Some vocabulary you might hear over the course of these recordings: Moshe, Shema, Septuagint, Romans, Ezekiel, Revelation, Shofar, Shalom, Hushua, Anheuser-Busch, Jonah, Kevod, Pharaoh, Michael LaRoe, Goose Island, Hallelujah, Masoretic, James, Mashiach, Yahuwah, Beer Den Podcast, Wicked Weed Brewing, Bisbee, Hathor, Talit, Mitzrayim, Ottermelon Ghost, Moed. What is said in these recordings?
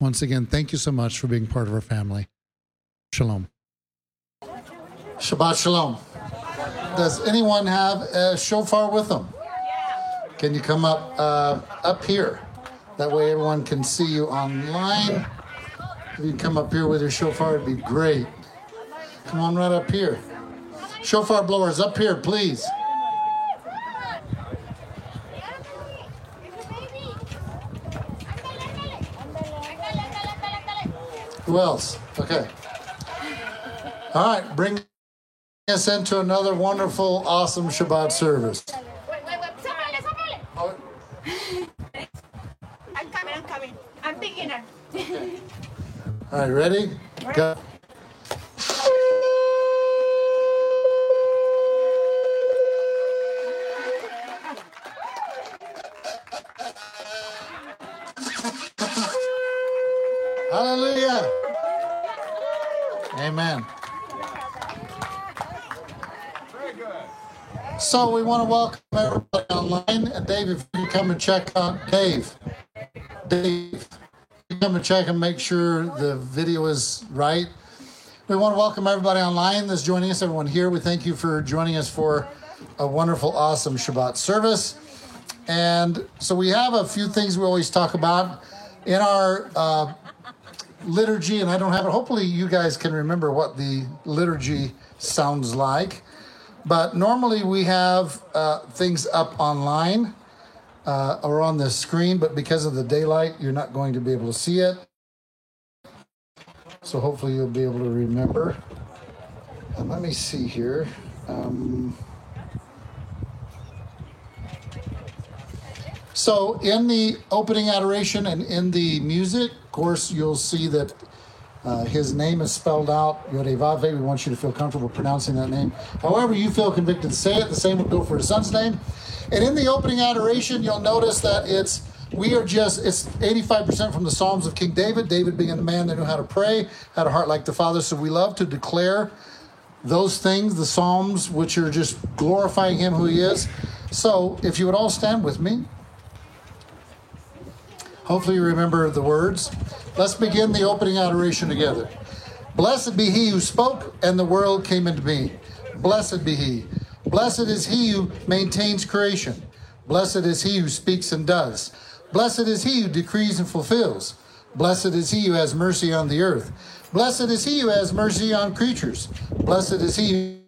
Once again, thank you so much for being part of our family. Shalom. Shabbat shalom. Does anyone have a shofar with them? Can you come up here? That way everyone can see you online. If you can come up here with your shofar, it'd be great. Come on right up here. Shofar blowers, up here, please. Who else? Okay. All right, bring us into another wonderful, awesome Shabbat service. Oh. I'm coming. I'm beginner. Okay. All right, ready? Go. Hallelujah. Amen. Very good. So we want to welcome everybody online. Dave, if you can come and check on Dave, come and check and make sure the video is right. We want to welcome everybody online that's joining us, everyone here. We thank you for joining us for a wonderful, awesome Shabbat service. And so we have a few things we always talk about in our liturgy, and I don't have it. Hopefully you guys can remember what the liturgy sounds like. But normally we have things up online or on the screen, but because of the daylight, you're not going to be able to see it. So hopefully you'll be able to remember. And let me see here. So in the opening adoration and in the music, of course, you'll see that his name is spelled out, Yehovah. We want you to feel comfortable pronouncing that name. However you feel convicted to say it, the same will go for his son's name. And in the opening adoration, you'll notice that it's 85% from the Psalms of King David, David being a man that knew how to pray, had a heart like the Father. So we love to declare those things, the Psalms, which are just glorifying him who he is. So if you would all stand with me. Hopefully you remember the words. Let's begin the opening adoration together. Blessed be he who spoke, and the world came into being. Blessed be he. Blessed is he who maintains creation. Blessed is he who speaks and does. Blessed is he who decrees and fulfills. Blessed is he who has mercy on the earth. Blessed is he who has mercy on creatures. Blessed is he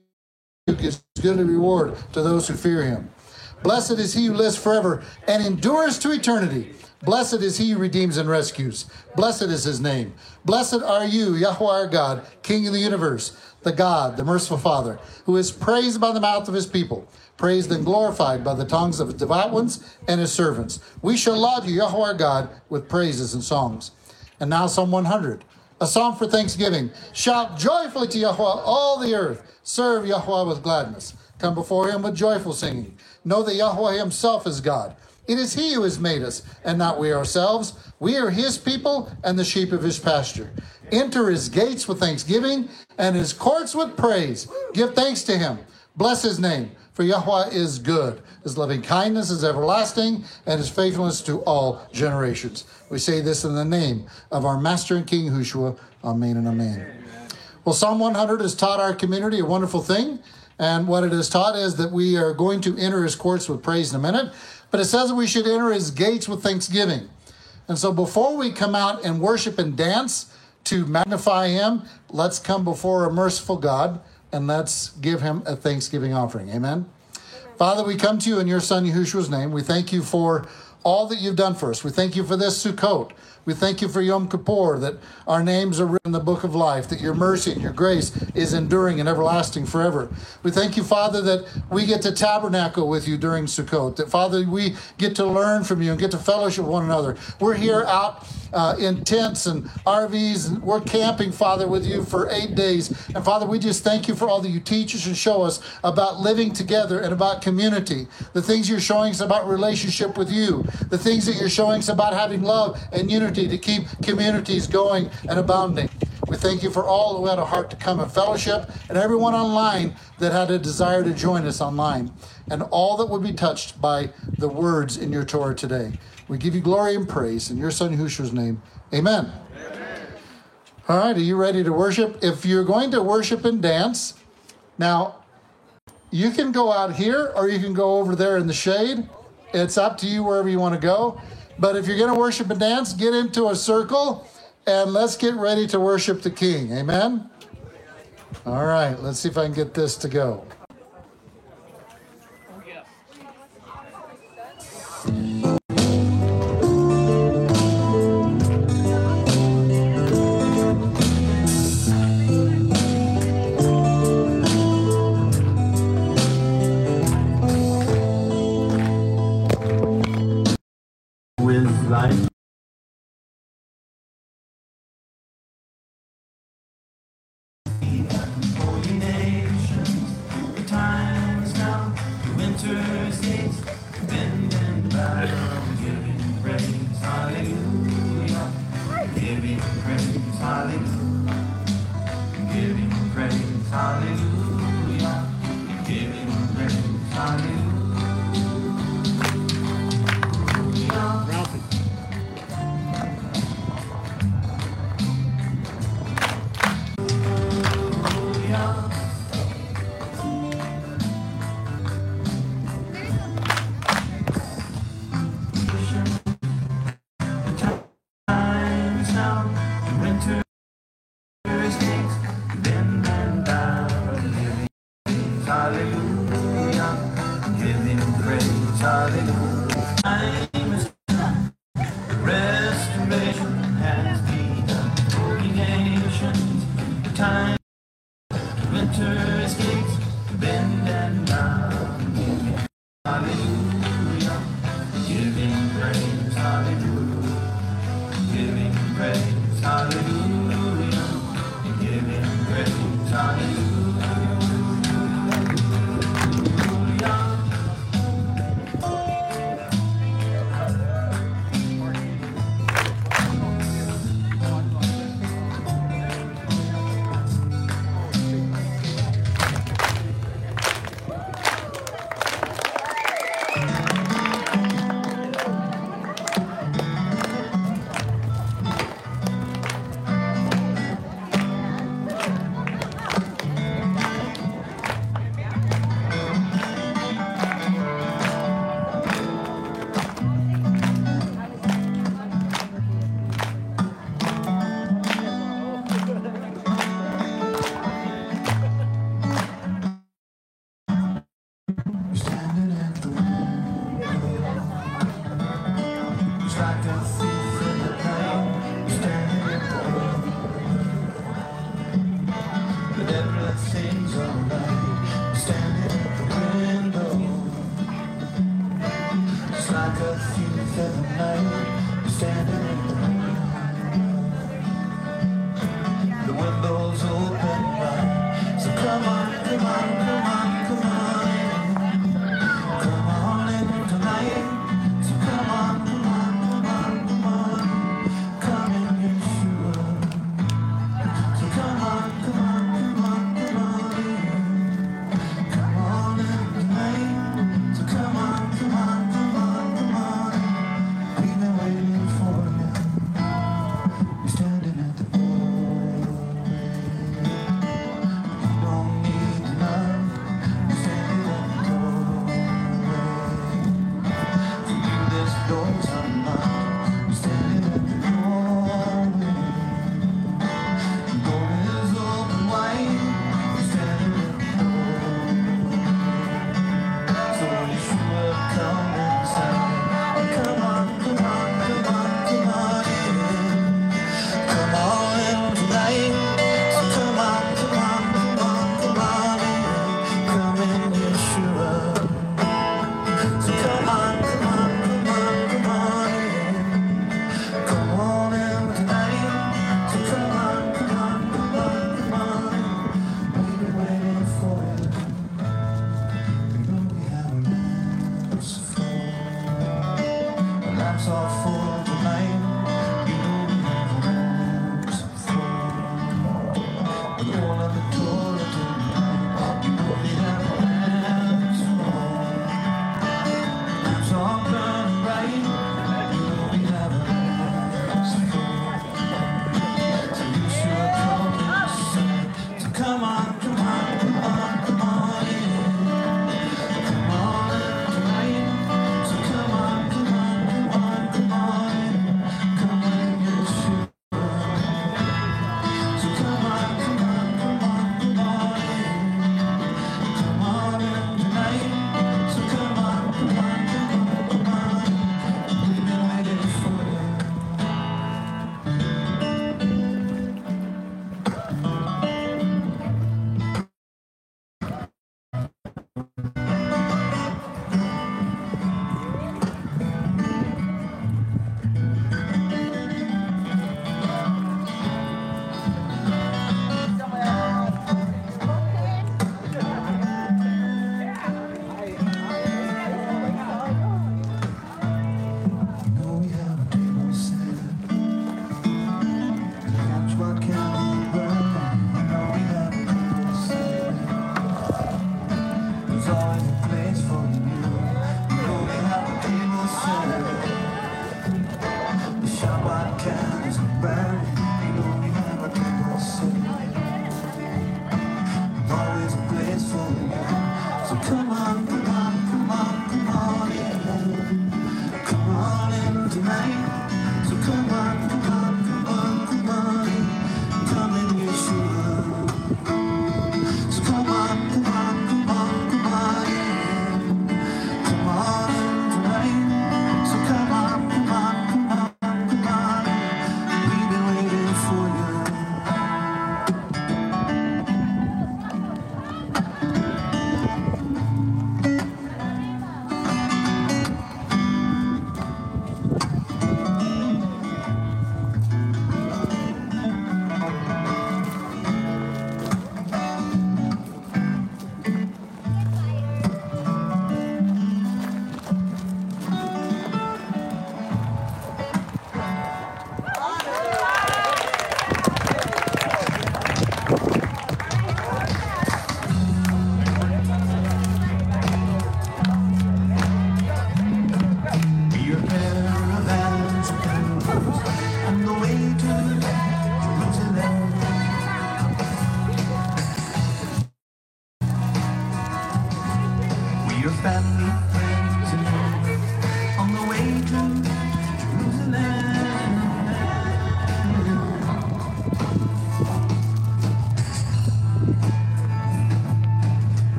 who gives good reward to those who fear him. Blessed is he who lives forever and endures to eternity. Blessed is he who redeems and rescues. Blessed is his name. Blessed are you, Yahuwah our God, King of the universe, the God, the merciful Father, who is praised by the mouth of his people, praised and glorified by the tongues of his devout ones and his servants. We shall laud you, Yahuwah our God, with praises and songs. And now Psalm 100, a psalm for thanksgiving. Shout joyfully to Yahuwah, all the earth. Serve Yahuwah with gladness. Come before him with joyful singing. Know that Yahuwah himself is God. It is he who has made us, and not we ourselves. We are his people and the sheep of his pasture. Enter his gates with thanksgiving and his courts with praise. Give thanks to him. Bless his name, for Yahuwah is good. His loving kindness is everlasting, and his faithfulness to all generations. We say this in the name of our Master and King, Hushua. Amen and amen. Well, Psalm 100 has taught our community a wonderful thing. And what it has taught is that we are going to enter his courts with praise in a minute. But it says that we should enter his gates with thanksgiving. And so before we come out and worship and dance to magnify him, let's come before a merciful God and let's give him a thanksgiving offering. Amen. Father, we come to you in your son Yahushua's name. We thank you for all that you've done for us. We thank you for this Sukkot. We thank you for Yom Kippur, that our names are written in the book of life, that your mercy and your grace is enduring and everlasting forever. We thank you, Father, that we get to tabernacle with you during Sukkot, that, Father, we get to learn from you and get to fellowship with one another. We're here out in tents and RVs, and we're camping, Father, with you for 8 days. And, Father, we just thank you for all that you teach us and show us about living together and about community, the things you're showing us about relationship with you, the things that you're showing us about having love and unity to keep communities going and abounding. We thank you for all who had a heart to come and fellowship, and everyone online that had a desire to join us online, and all that would be touched by the words in your Torah today. We give you glory and praise in your Son Yahushua's name. Amen. Amen. All right, are you ready to worship? If you're going to worship and dance, now you can go out here or you can go over there in the shade. It's up to you wherever you want to go. But if you're going to worship and dance, get into a circle, and let's get ready to worship the King. Amen? All right, let's see if I can get this to go.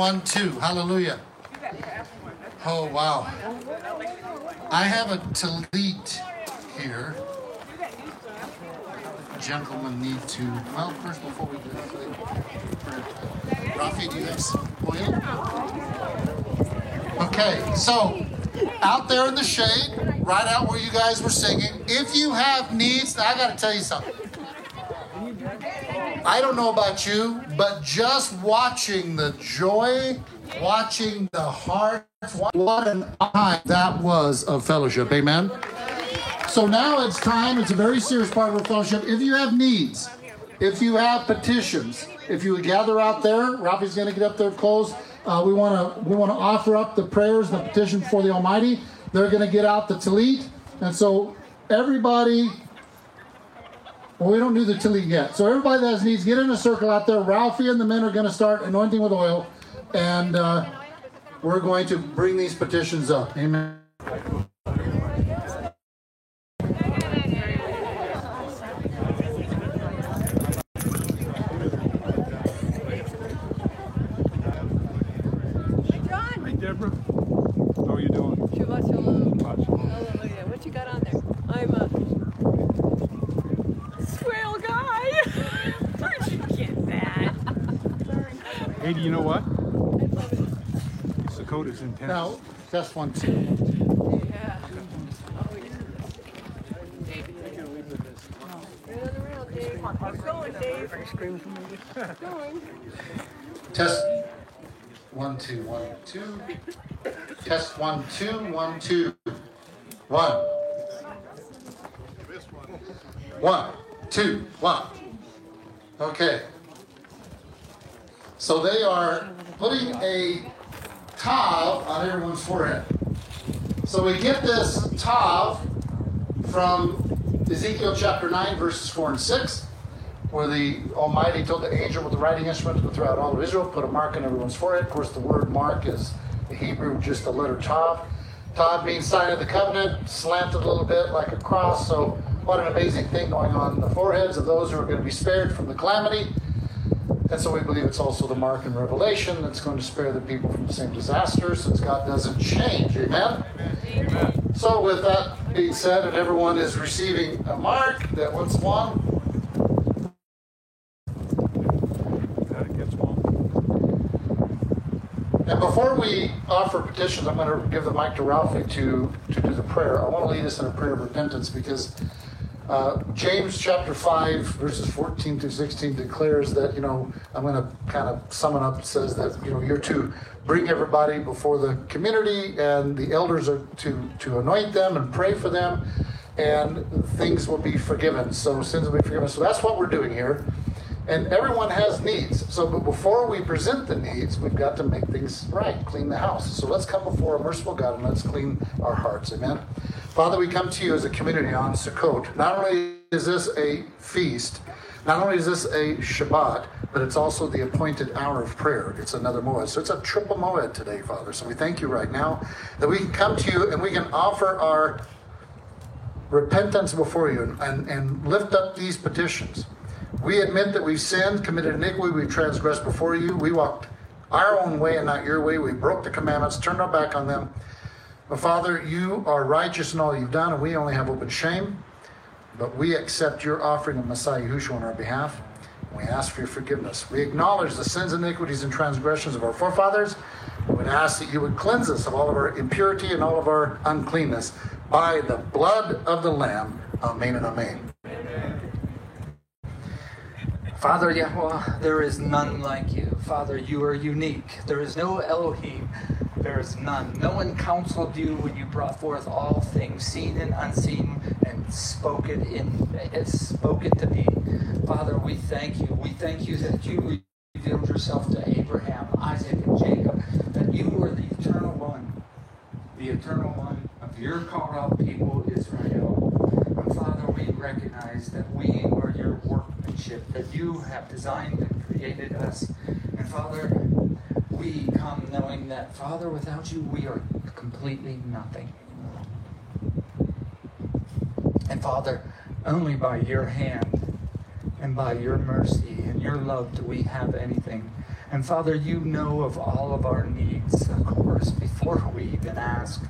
1, 2. Hallelujah. Oh, wow. I have a Talit here. Gentlemen need to, well, first before we do that, Rafi, do you have some oil? Okay, so out there in the shade, right out where you guys were singing, if you have needs, I got to tell you something. I don't know about you, but just watching the joy, watching the heart, what an eye that was of fellowship. Amen? So now it's time, it's a very serious part of our fellowship. If you have needs, if you have petitions, if you would gather out there, Rafi's going to get up there close. We want to offer up the prayers and the petition before the Almighty. They're going to get out the Talit. And so everybody... Well, we don't do the Talit yet. So everybody that has needs, get in a circle out there. Ralphie and the men are going to start anointing with oil, and we're going to bring these petitions up. Amen. You know what? Sukkot is intense. Now, test 1, 2. Yeah. Oh, yeah. Test 1, 2, 1, 2. Test 1, 2, 1, 2. 1, 1, 2, 1. Okay. So they are putting a tav on everyone's forehead. So we get this tav from Ezekiel chapter 9, verses 4 and 6, where the Almighty told the angel with the writing instrument to go throughout all of Israel, put a mark on everyone's forehead. Of course, the word mark is the Hebrew, just the letter tav. Tav means sign of the covenant, slanted a little bit like a cross. So what an amazing thing going on in the foreheads of those who are going to be spared from the calamity. And so we believe it's also the mark in Revelation that's going to spare the people from the same disaster, since God doesn't change. Amen? Amen. So with that being said, and everyone is receiving a mark, that what's one? That it gets one. And before we offer petitions, I'm going to give the mic to Ralphie to do the prayer. I want to lead us in a prayer of repentance, because... James chapter 5, verses 14 through 16 declares that, I'm going to kind of sum it up. It says that, you're to bring everybody before the community, and the elders are to anoint them and pray for them, and things will be forgiven. So sins will be forgiven. So that's what we're doing here. And everyone has needs. So but before we present the needs, we've got to make things right, clean the house. So let's come before a merciful God and let's clean our hearts. Amen. Father, we come to you as a community on Sukkot. Not only is this a feast, not only is this a Shabbat, but it's also the appointed hour of prayer. It's another Moed. So it's a triple Moed today, Father. So we thank you right now that we can come to you and we can offer our repentance before you and lift up these petitions. We admit that we've sinned, committed iniquity, we've transgressed before you. We walked our own way and not your way. We broke the commandments, turned our back on them. But Father, you are righteous in all you've done, and we only have open shame. But we accept your offering of Messiah Yahushua on our behalf. We ask for your forgiveness. We acknowledge the sins, iniquities, and transgressions of our forefathers. We would ask that you would cleanse us of all of our impurity and all of our uncleanness by the blood of the Lamb. Amen and amen. Father Yahuwah, there is none like you. Father, you are unique. There is no Elohim. There is none. No one counseled you when you brought forth all things, seen and unseen, and spoke it to be. Father, we thank you. We thank you that you revealed yourself to Abraham, Isaac, and Jacob, that you are the eternal one of your called-out people, Israel. And Father, we recognize that we are your workmanship, that you have designed and created us. And Father, we come knowing that, Father, without you, we are completely nothing. And Father, only by your hand and by your mercy and your love do we have anything. And Father, you know of all of our needs, of course, before we even ask.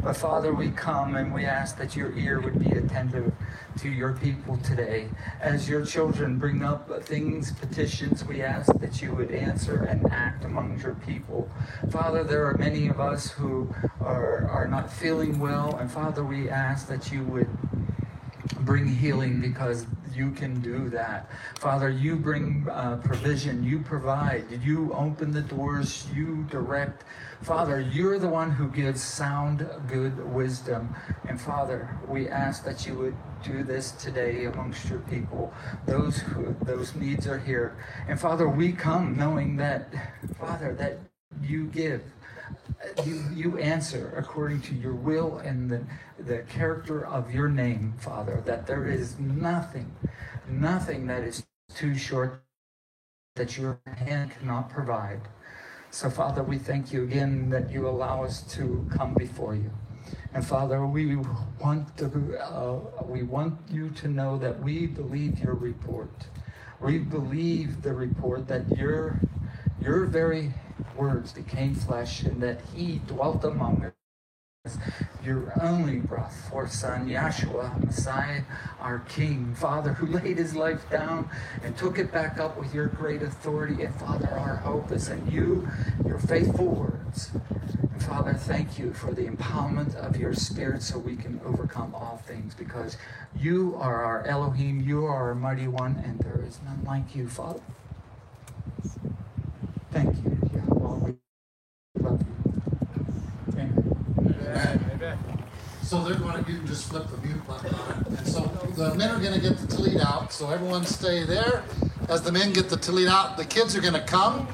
But Father, we come and we ask that your ear would be attentive to your people today. As your children bring up things, petitions, we ask that you would answer and act among your people. Father, there are many of us who are not feeling well. And Father, we ask that you would bring healing, because you can do that. Father, you bring provision, you provide, you open the doors, you direct. Father, you're the one who gives sound, good wisdom. And Father, we ask that you would do this today amongst your people. Those needs are here. And Father, we come knowing that, Father, that you give. You answer according to your will and the character of your name, Father, that there is nothing that is too short that your hand cannot provide. So, Father, we thank you again that you allow us to come before you. And Father, we want you to know that we believe your report. We believe the report that your very words became flesh, and that he dwelt among us. Your only brought forth Son, Yahushua, Messiah, our King, Father, who laid his life down and took it back up with your great authority. And Father, our hope is in you, your faithful words. And Father, thank you for the empowerment of your Spirit so we can overcome all things, because you are our Elohim, you are our Mighty One, and there is none like you, Father. Thank you. So they're going to, you can just flip the mute button on it. And so the men are going to get the Talit out. So everyone stay there. As the men get the Talit out, the kids are going to come.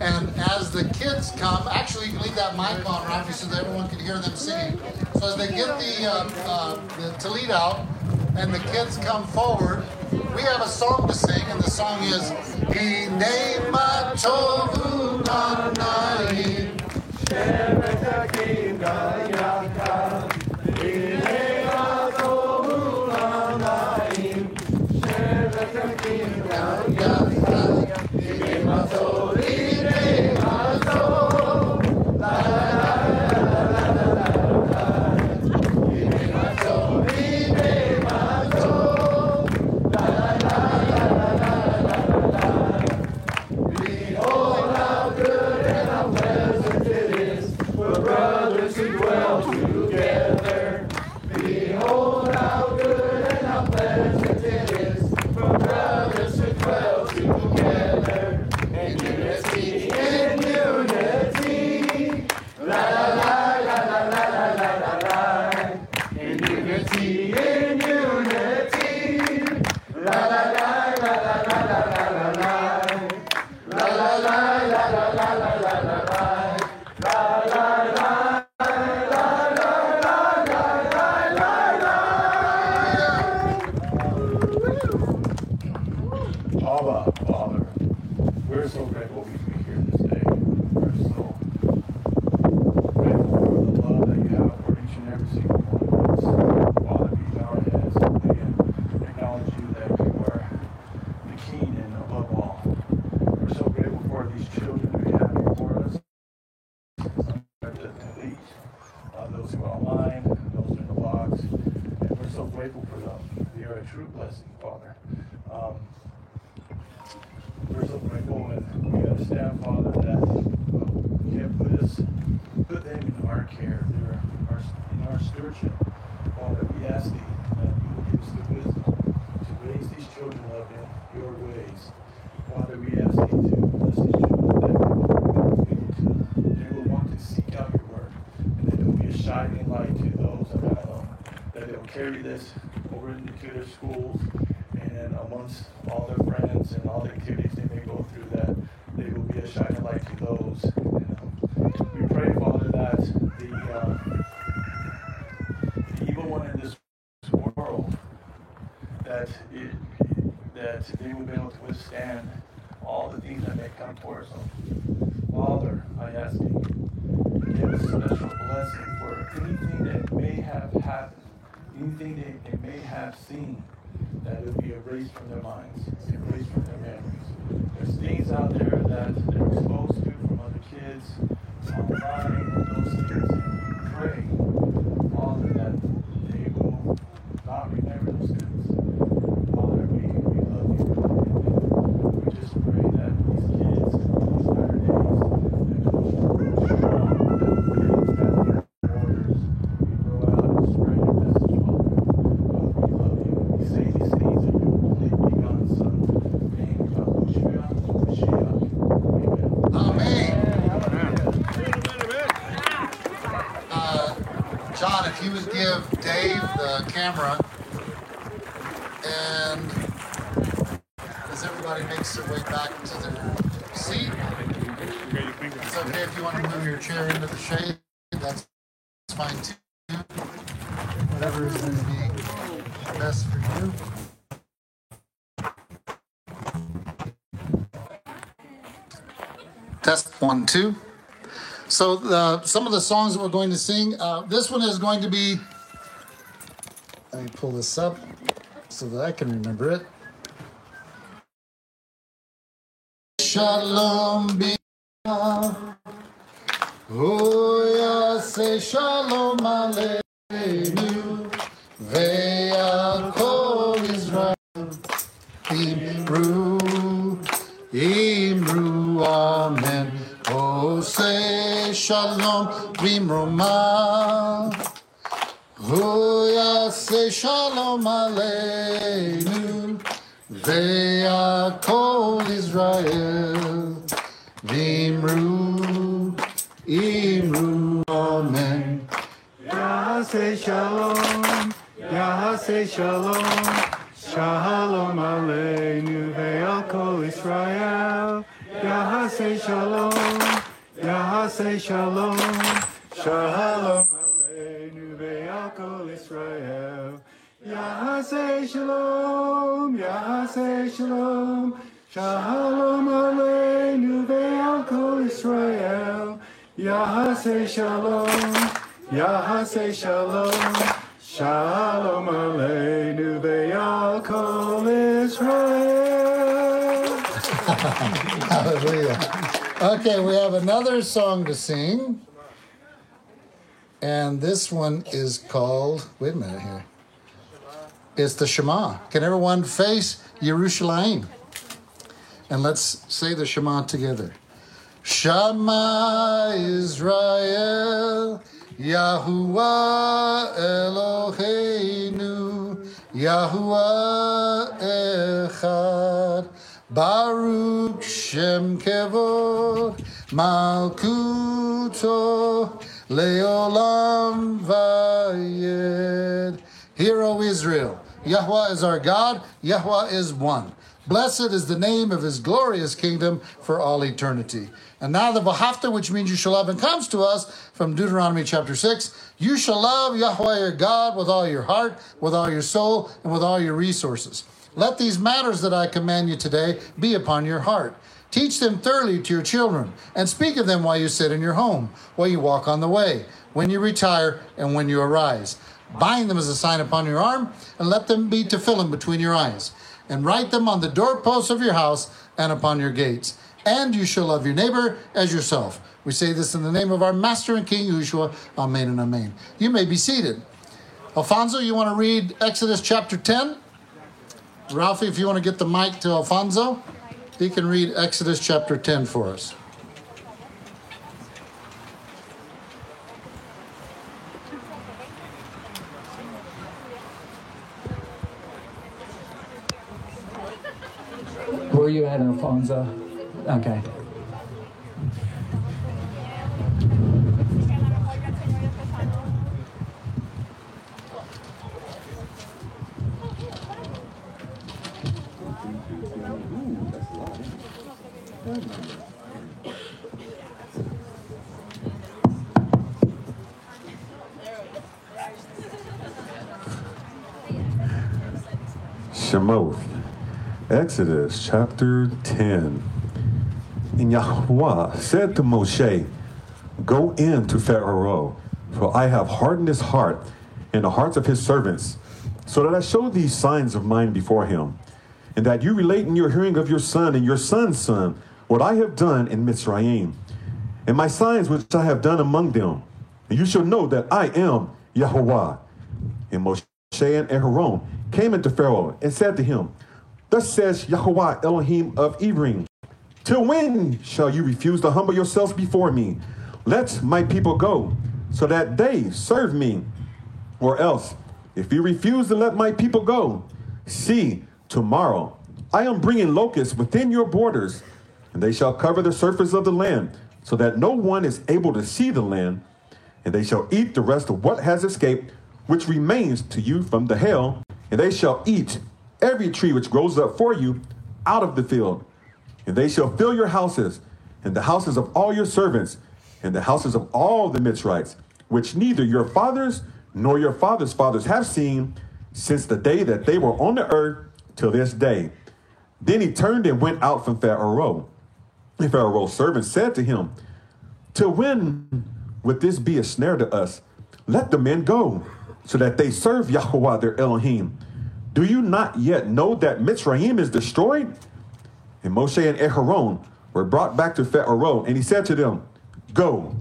And as the kids come, actually you can leave that mic on, Rafi, so that everyone can hear them singing. So as they get the Talit out and the kids come forward, we have a song to sing. And the song is, Hinei Matovu Manai, Shevet HaKinah Yachad. Anything they may have seen, that would be erased from their minds, erased from their memories. There's things out there that they're exposed to from other kids, online, and those things. We pray, Father, that they will not remember those things. Father, we love you. And we just pray that these kids, these latter days, that will grow strong, that kids have their orders. We go out and spread your message, Father. Father, we love you. We say these things in your holy begotten Son, in the name of Yahushua, Mashiach. Amen. Amen. John, if you would give Dave the camera, and as everybody makes their way back to their seat, it's okay if you want to move your chair into the shade, that's fine too. Whatever is going to be best for you. Test 1, 2. So some of the songs that we're going to sing, this one is going to be, let me pull this up so that I can remember it. Shalom bicha, uyase shalom aleinu, ve'akol Yisrael, imru, imru, amen. Oh, say shalom bimroma. Oh, yeah, say shalom aleinu. They are called Israel. Bimru, imru, amen. Yah say shalom, Yah say shalom, shalom aleinu. They are called Israel. Yahaseh shalom, Yahaseh shalom, shalom aleinu ve'alkol Israel. Yahaseh shalom, Yahaseh shalom, shalom aleinu ve'alkol Israel. Yahaseh shalom, Yahaseh shalom, shalom aleinu ve'alkol Israel. Hallelujah. Okay, we have another song to sing. And this one is called, wait a minute here. It's the Shema. Can everyone face Yerushalayim? And let's say the Shema together. Shema Israel, Yahuwah Eloheinu, Yahuwah Echad. Baruch Shem Kevod Malkuto Leolam Vayed. Hear, O Israel, Yahuwah is our God, Yahuwah is one. Blessed is the name of his glorious kingdom for all eternity. And now the V'hafta, which means you shall love, and comes to us from Deuteronomy chapter 6. You shall love Yahuwah your God with all your heart, with all your soul, and with all your resources. Let these matters that I command you today be upon your heart. Teach them thoroughly to your children, and speak of them while you sit in your home, while you walk on the way, when you retire, and when you arise. Bind them as a sign upon your arm, and let them be tefillin between your eyes. And write them on the doorposts of your house and upon your gates. And you shall love your neighbor as yourself. We say this in the name of our Master and King, Hushua. Amen and amen. You may be seated. Alfonso, you want to read Exodus chapter 10? Ralphie, if you want to get the mic to Alfonso, he can read Exodus chapter 10 for us. Where are you at, Alfonso? Okay. Shemot, Exodus chapter 10. And Yahuwah said to Moshe, go in to Pharaoh, for I have hardened his heart and the hearts of his servants so that I show these signs of mine before him, and that you relate in your hearing of your son and your son's son what I have done in Mitzrayim, and my signs which I have done among them. And you shall know that I am Yahuwah. And Moshe and Aharon came into Pharaoh and said to him, Thus says Yahuwah Elohim of Ephraim, Till when shall you refuse to humble yourselves before me? Let my people go, so that they serve me. Or else, if you refuse to let my people go, see, tomorrow I am bringing locusts within your borders, and they shall cover the surface of the land, so that no one is able to see the land, and they shall eat the rest of what has escaped, which remains to you from the hail, and they shall eat every tree which grows up for you out of the field. And they shall fill your houses, and the houses of all your servants, and the houses of all the Mitzrites, which neither your fathers nor your fathers' fathers have seen since the day that they were on the earth till this day. Then he turned and went out from Pharaoh. And Pharaoh's servants said to him, Till when would this be a snare to us? Let the men go, so that they serve Yahuwah their Elohim. Do you not yet know that Mitzrayim is destroyed? And Moshe and Aharon were brought back to Pharaoh, and he said to them, Go,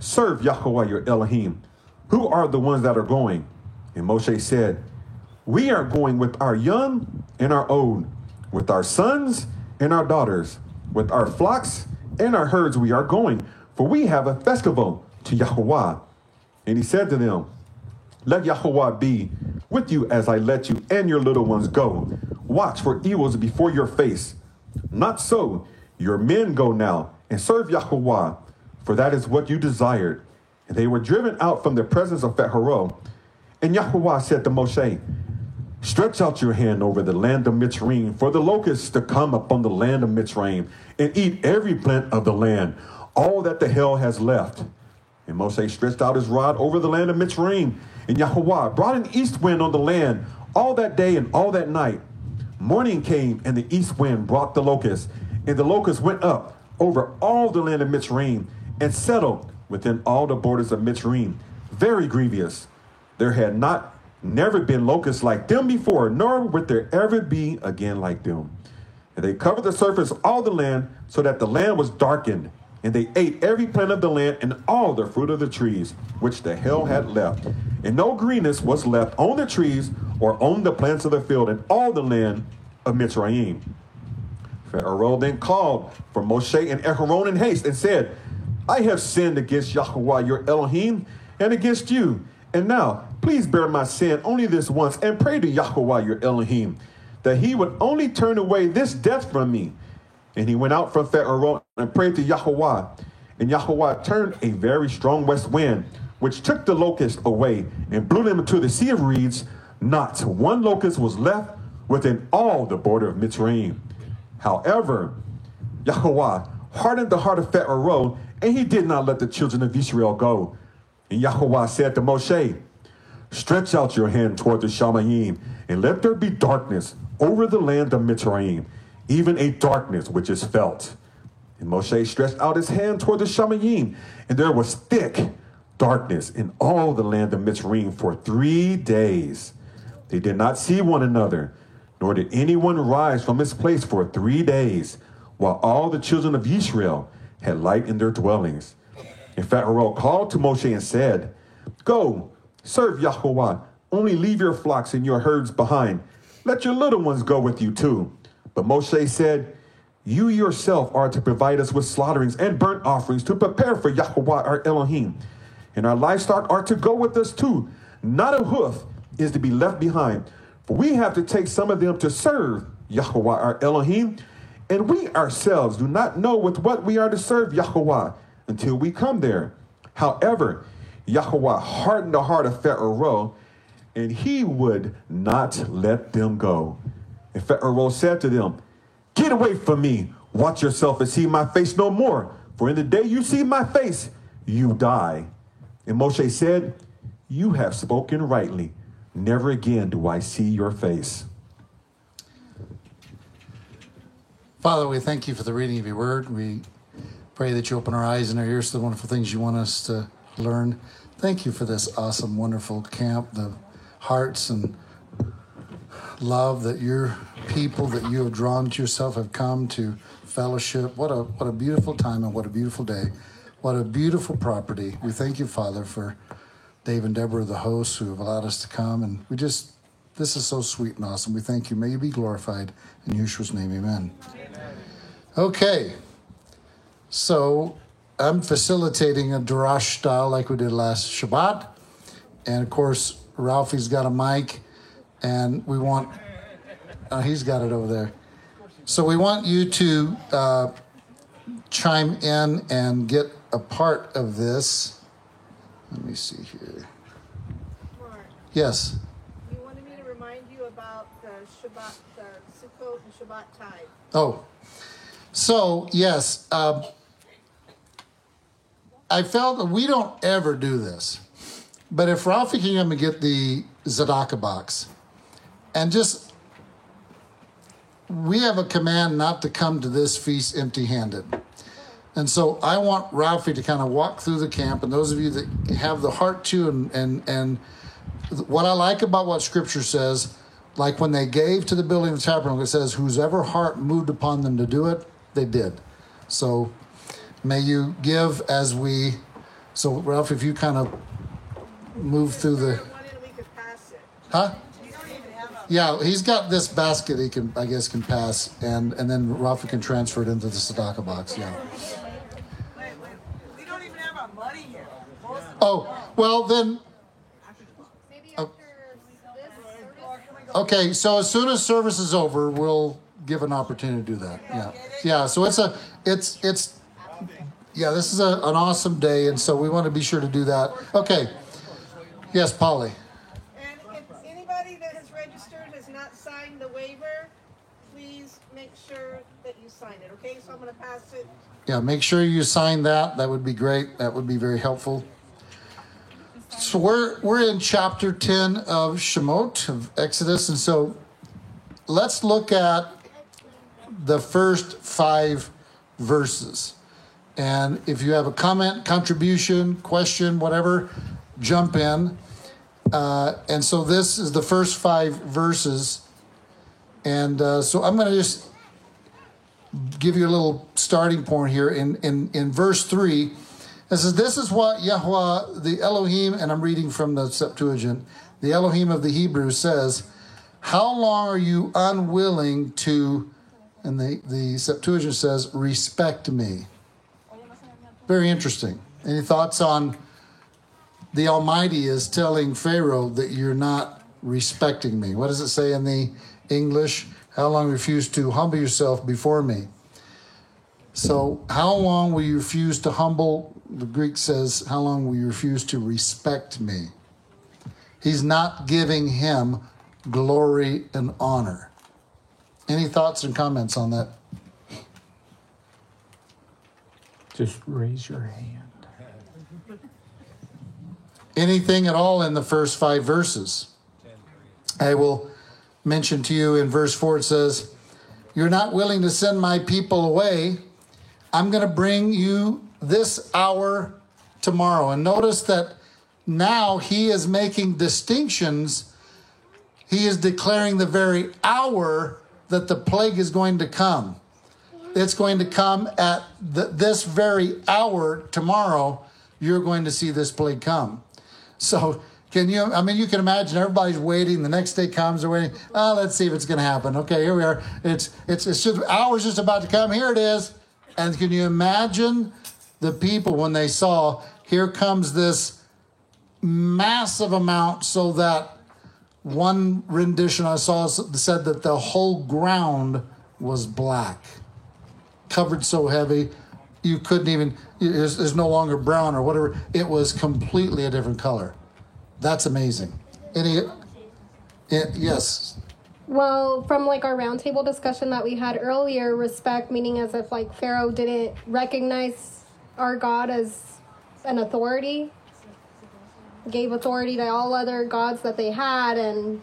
serve Yahuwah your Elohim. Who are the ones that are going? And Moshe said, We are going with our young and our old, with our sons and our daughters, with our flocks and our herds we are going, for we have a festival to Yahuwah. And he said to them, Let Yahuwah be with you as I let you and your little ones go. Watch for evils before your face. Not so, your men go now and serve Yahuwah, for that is what you desired. And they were driven out from the presence of Pharaoh. And Yahuwah said to Moshe, Stretch out your hand over the land of Mitzrayim, for the locusts to come upon the land of Mitzrayim, and eat every plant of the land, all that the hail has left. And Moshe stretched out his rod over the land of Mitzrayim, and Yahuwah brought an east wind on the land all that day and all that night. Morning came, and the east wind brought the locusts, and the locusts went up over all the land of Mitzrayim and settled within all the borders of Mitzrayim, very grievous. There had never been locusts like them before, nor would there ever be again like them. And they covered the surface of all the land, so that the land was darkened. And they ate every plant of the land and all the fruit of the trees, which the hail had left. And no greenness was left on the trees or on the plants of the field in all the land of Mitzrayim. Pharaoh then called for Moshe and Aharon in haste and said, I have sinned against Yahuwah your Elohim and against you. And now please bear my sin only this once and pray to Yahuwah your Elohim, that he would only turn away this death from me. And he went out from Pharaoh and prayed to Yahuwah. And Yahuwah turned a very strong west wind, which took the locusts away and blew them into the sea of reeds. Not one locust was left within all the border of Mitzrayim. However, Yahuwah hardened the heart of Pharaoh, and he did not let the children of Israel go. And Yahuwah said to Moshe, Stretch out your hand toward the Shamayim, and let there be darkness over the land of Mitzrayim, even a darkness which is felt. And Moshe stretched out his hand toward the Shamayim, and there was thick darkness in all the land of Mitzrayim for 3 days. They did not see one another, nor did anyone rise from his place for 3 days, while all the children of Israel had light in their dwellings. And Pharaoh called to Moshe and said, Go, serve Yahuwah, only leave your flocks and your herds behind. Let your little ones go with you too. But Moshe said, You yourself are to provide us with slaughterings and burnt offerings to prepare for Yahuwah our Elohim. And our livestock are to go with us too. Not a hoof is to be left behind. For we have to take some of them to serve Yahuwah our Elohim. And we ourselves do not know with what we are to serve Yahuwah until we come there. However, Yahuwah hardened the heart of Pharaoh, and he would not let them go. And Pharaoh said to them, Get away from me. Watch yourself and see my face no more. For in the day you see my face, you die. And Moshe said, You have spoken rightly. Never again do I see your face. Father, we thank you for the reading of your word. We pray that you open our eyes and our ears to the wonderful things you want us to learn. Thank you for this awesome, wonderful camp, the hearts and love that your people that you have drawn to yourself have come to fellowship. What a beautiful time and what a beautiful day. What a beautiful property. We thank you, Father, for Dave and Deborah, the hosts, who have allowed us to come. And we just, this is so sweet and awesome. We thank you. May you be glorified in Yeshua's name. Amen. Amen. Okay. So I'm facilitating a Darash style like we did last Shabbat. And, of course, Ralphie's got a mic. And we want, he's got it over there. So we want you to chime in and get a part of this. Let me see here. Mark, yes? You wanted me to remind you about the Shabbat, the Sukkot and Shabbat tithe. Oh. So, yes. I felt that we don't ever do this. But if Rafi can come and get the Tzedakah box, and just, we have a command not to come to this feast empty-handed. And so I want Ralphie to kind of walk through the camp, and those of you that have the heart to, and what I like about what Scripture says, like when they gave to the building of the tabernacle, it says, whosever heart moved upon them to do it, they did. So may you give as we, so Ralph, if you kind of move through the... Huh? Yeah, he's got this basket he can, I guess, can pass, and then Rafa can transfer it into the Tzedakah box, yeah. We don't even have our money here. Oh, well then. Maybe after this. Okay, so as soon as service is over, we'll give an opportunity to do that. Yeah, yeah. So it's yeah. This is an awesome day, and so we want to be sure to do that. Okay. Yes, Polly. Okay, so I'm going to pass it. Yeah, make sure you sign that. That would be great. That would be very helpful. So we're in chapter 10 of Shemot, of Exodus. And so let's look at the first 5 verses. And if you have a comment, contribution, question, whatever, jump in. And so this is the first 5 verses. And so I'm going to just give you a little starting point here in verse 3. It says, this is what Yahuwah, the Elohim, and I'm reading from the Septuagint, the Elohim of the Hebrews says, how long are you unwilling to, and the Septuagint says, respect me? Very interesting. Any thoughts on the Almighty is telling Pharaoh that you're not respecting me? What does it say in the English? How long refuse to humble yourself before me? So how long will you refuse to humble? The Greek says, how long will you refuse to respect me? He's not giving him glory and honor. Any thoughts and comments on that? Just raise your hand. Anything at all in the first 5 verses? I will mentioned to you in verse 4, it says, you're not willing to send my people away. I'm going to bring you this hour tomorrow. And notice that now he is making distinctions. He is declaring the very hour that the plague is going to come. It's going to come at this very hour tomorrow. You're going to see this plague come. So can you, I mean, you can imagine everybody's waiting. The next day comes, they're waiting. Oh, let's see if it's going to happen. Okay, here we are. It's just, hour's just about to come. Here it is. And can you imagine the people when they saw, here comes this massive amount, so that one rendition I saw said that the whole ground was black, covered so heavy you couldn't even, it's no longer brown or whatever. It was completely a different color. That's amazing. Yes. Well, from like our roundtable discussion that we had earlier, respect meaning as if like Pharaoh didn't recognize our God as an authority, gave authority to all other gods that they had and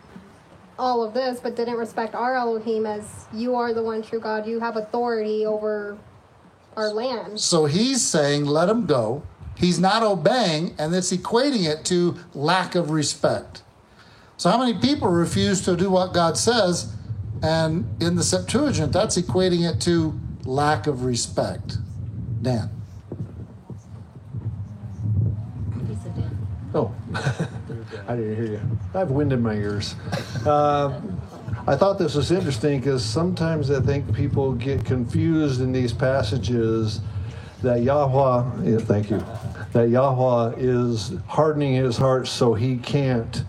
all of this, but didn't respect our Elohim as you are the one true God. You have authority over our land. So he's saying, let him go. He's not obeying, and it's equating it to lack of respect. So how many people refuse to do what God says? And in the Septuagint, that's equating it to lack of respect. Dan. Oh, I didn't hear you. I have wind in my ears. I thought this was interesting because sometimes I think people get confused in these passages that Yahuwah, yeah, thank you, that Yahuwah is hardening his heart so he can't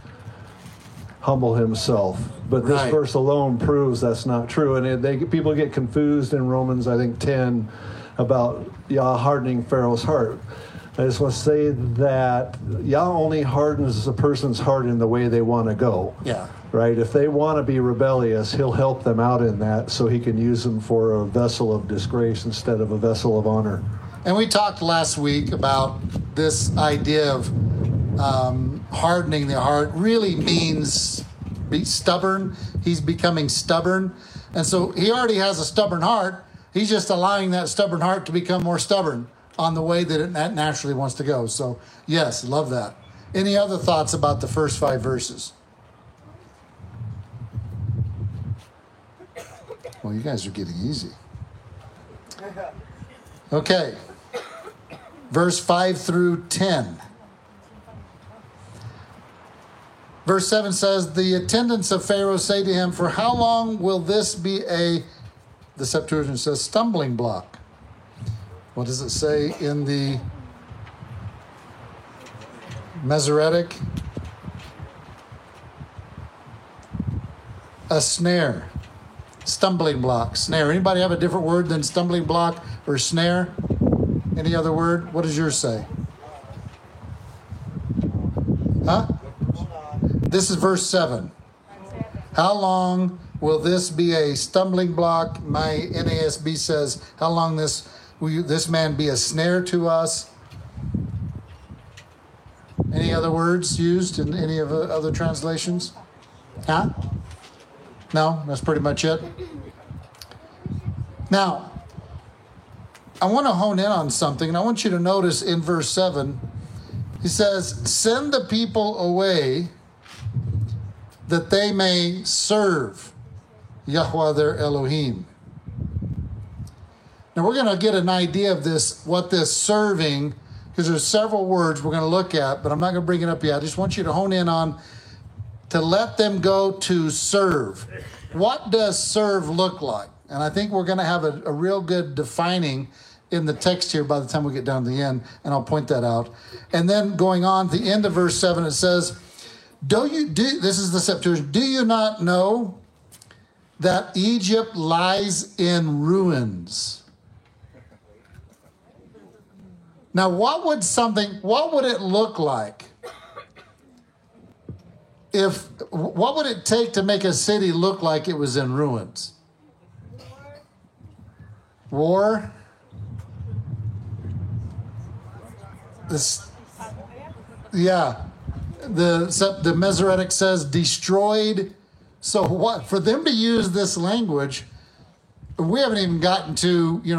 humble himself. But this verse alone proves that's not true. And people get confused in Romans, I think, 10 about Yah hardening Pharaoh's heart. I just want to say that Yah only hardens a person's heart in the way they want to go. Yeah. Right? If they want to be rebellious, he'll help them out in that so he can use them for a vessel of disgrace instead of a vessel of honor. And we talked last week about this idea of hardening the heart really means be stubborn. He's becoming stubborn. And so he already has a stubborn heart. He's just allowing that stubborn heart to become more stubborn on the way that it naturally wants to go. So, yes, love that. Any other thoughts about the first five verses? Well, you guys are getting easy. Okay. Verse 5 through 10. Verse 7 says, the attendants of Pharaoh say to him, for how long will this be a, the Septuagint says, stumbling block? What does it say in the Masoretic? A snare. Stumbling block, snare. Anybody have a different word than stumbling block or snare? Any other word? What does yours say? Huh? This is verse 7. How long will this be a stumbling block? My NASB says, how long will this man be a snare to us? Any other words used in any of the other translations? Huh? No, that's pretty much it. Now, I want to hone in on something, and I want you to notice in verse 7, he says, send the people away that they may serve Yahuwah their Elohim. Now we're going to get an idea of this, what this serving, because there's several words we're going to look at, but I'm not going to bring it up yet. I just want you to hone in on to let them go to serve. What does serve look like? And I think we're going to have a real good defining in the text here by the time we get down to the end, and I'll point that out. And then going on to the end of verse 7, it says, this is the Septuagint. Do you not know that Egypt lies in ruins? Now, what would it look like? What would it take to make a city look like it was in ruins? War? Yeah. The Masoretic says destroyed. So what for them to use this language? We haven't even gotten to, we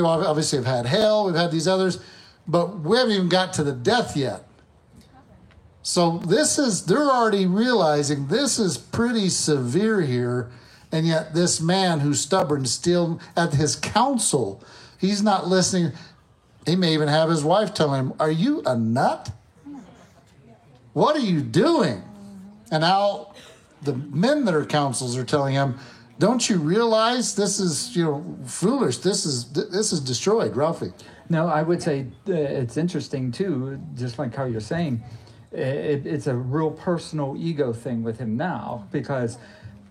obviously have had hell, we've had these others, but we haven't even got to the death yet. So they're already realizing this is pretty severe here, and yet this man who's stubborn still at his counsel, he's not listening. He may even have his wife telling him, "Are you a nut? What are you doing?" And now the men that are counsels are telling him, "Don't you realize this is, foolish? This is destroyed." Ralphie. No, I would say it's interesting too, just like how you're saying, it's a real personal ego thing with him now, because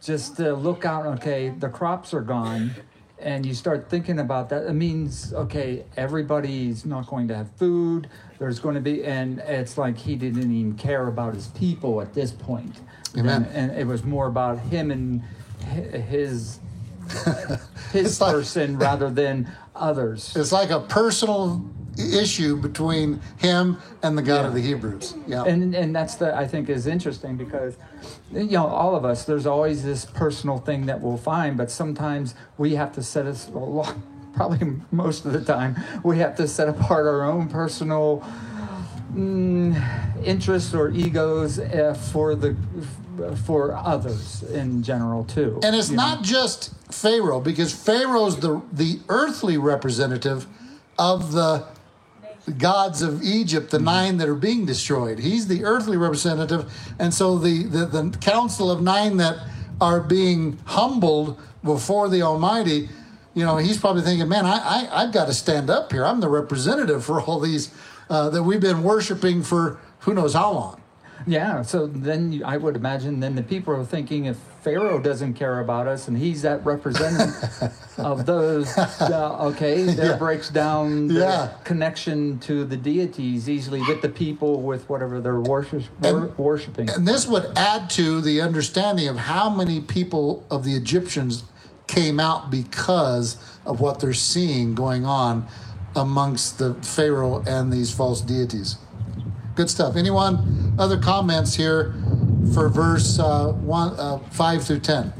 just look out. Okay, the crops are gone, and you start thinking about that. It means, okay, everybody's not going to have food. There's going to be, and it's like he didn't even care about his people at this point. Amen. And it was more about him and his person rather than others. It's like a personal issue between him and the God of the Hebrews. Yeah. And that's I think is interesting, because all of us, there's always this personal thing that we'll find, but sometimes we have to probably most of the time, we have to set apart our own personal interests or egos for the for others in general too. And it's not just Pharaoh, because Pharaoh's the earthly representative of the gods of Egypt, the nine that are being destroyed. He's the earthly representative, and so the council of nine that are being humbled before the Almighty, he's probably thinking, man, I've got to stand up here. I'm the representative for all these that we've been worshiping for who knows how long. Yeah, so then I would imagine then the people are thinking, if Pharaoh doesn't care about us and he's that representative of those, there breaks down the connection to the deities easily with the people, with whatever they're worshiping. And this would add to the understanding of how many people of the Egyptians came out because of what they're seeing going on amongst the Pharaoh and these false deities. Good stuff. Anyone other comments here for verse 5 through 10?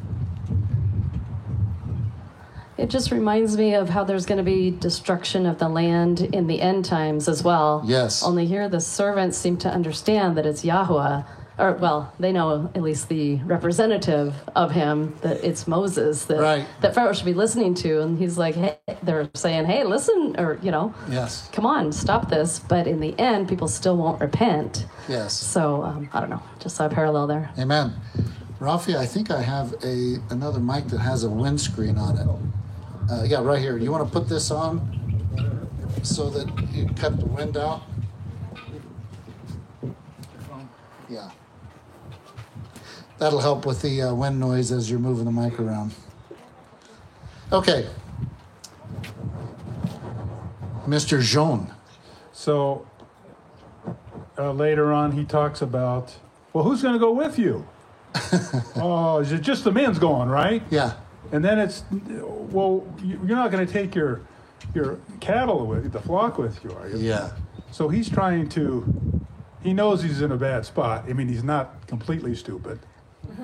It just reminds me of how there's going to be destruction of the land in the end times as well. Yes. Only here the servants seem to understand that it's Yahuwah, or, well, they know at least the representative of him, that it's Moses that Pharaoh should be listening to. And he's like, hey, they're saying, hey, listen, or, yes, come on, stop this. But in the end, people still won't repent. Yes. So, I don't know, just saw a parallel there. Amen. Rafi, I think I have another mic that has a windscreen on it. Right here. You want to put this on so that you cut the wind out? Yeah. That'll help with the wind noise as you're moving the mic around. Okay. Mr. Jean. So later on he talks about, well, who's going to go with you? Oh, just the men's going, right? Yeah. And then it's, well, you're not going to take your cattle with, the flock with you, are you? Yeah. So he's trying to, he knows he's in a bad spot. I mean, he's not completely stupid.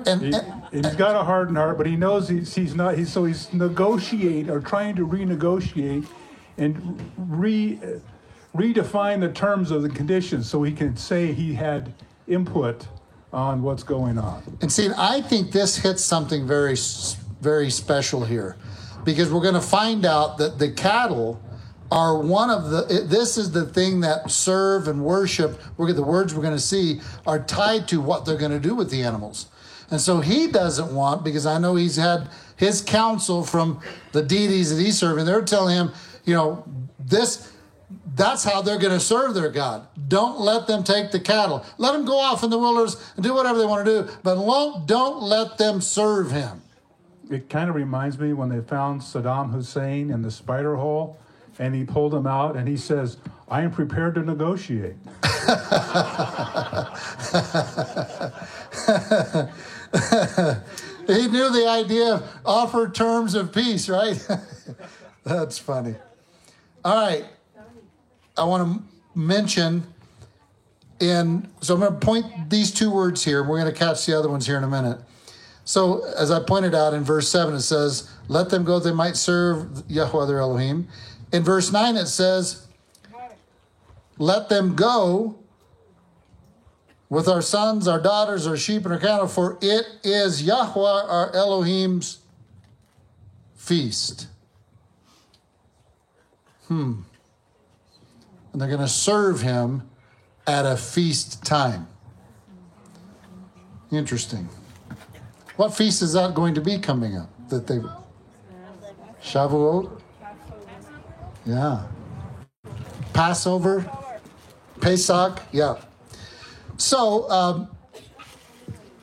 And he's got a hardened heart, but he knows he's not. So he's trying to renegotiate and redefine the terms of the conditions so he can say he had input on what's going on. And see, I think this hits something very, very special here, because we're going to find out that the cattle are one of the, this is the thing that serve and worship, the words we're going to see are tied to what they're going to do with the animals. And so he doesn't want, because I know he's had his counsel from the deities that he's serving, they're telling him, that's how they're going to serve their God. Don't let them take the cattle. Let them go off in the wilderness and do whatever they want to do, but don't let them serve him. It kind of reminds me when they found Saddam Hussein in the spider hole, and he pulled him out, and he says, I am prepared to negotiate. He knew the idea of offer terms of peace, right? That's funny. All right. I want to mention, so I'm going to point these two words here. We're going to catch the other ones here in a minute. So as I pointed out in verse 7, it says, let them go, they might serve Yahuwah their Elohim. In verse 9, it says, let them go with our sons, our daughters, our sheep, and our cattle, for it is Yahuwah, our Elohim's feast. And they're going to serve him at a feast time. Interesting. What feast is that going to be coming up? Shavuot? Yeah. Passover? Pesach? Yeah. So,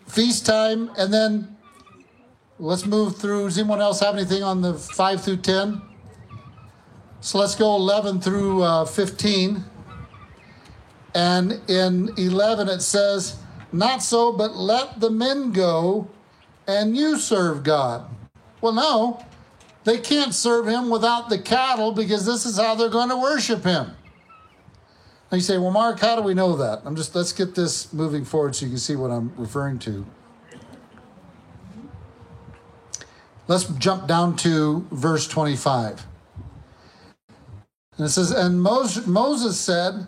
feast time, and then let's move through. Does anyone else have anything on the 5 through 10? So let's go 11 through 15. And in 11 it says, not so, but let the men go, and you serve God. Well, no. They can't serve him without the cattle, because this is how they're going to worship him. Now you say, well, Mark, how do we know that? Let's get this moving forward so you can see what I'm referring to. Let's jump down to verse 25. And it says, and Moses said,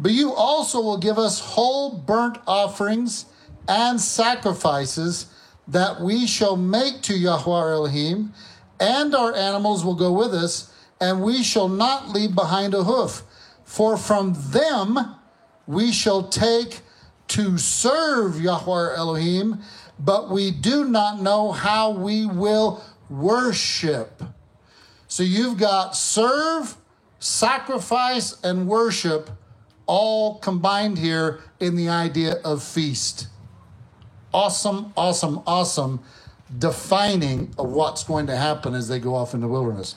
but you also will give us whole burnt offerings and sacrifices that we shall make to Yahuwah our Elohim, and our animals will go with us, and we shall not leave behind a hoof. For from them we shall take to serve Yahuwah our Elohim, but we do not know how we will worship. So you've got serve, sacrifice, and worship all combined here in the idea of feast. Awesome, awesome, awesome defining of what's going to happen as they go off in the wilderness.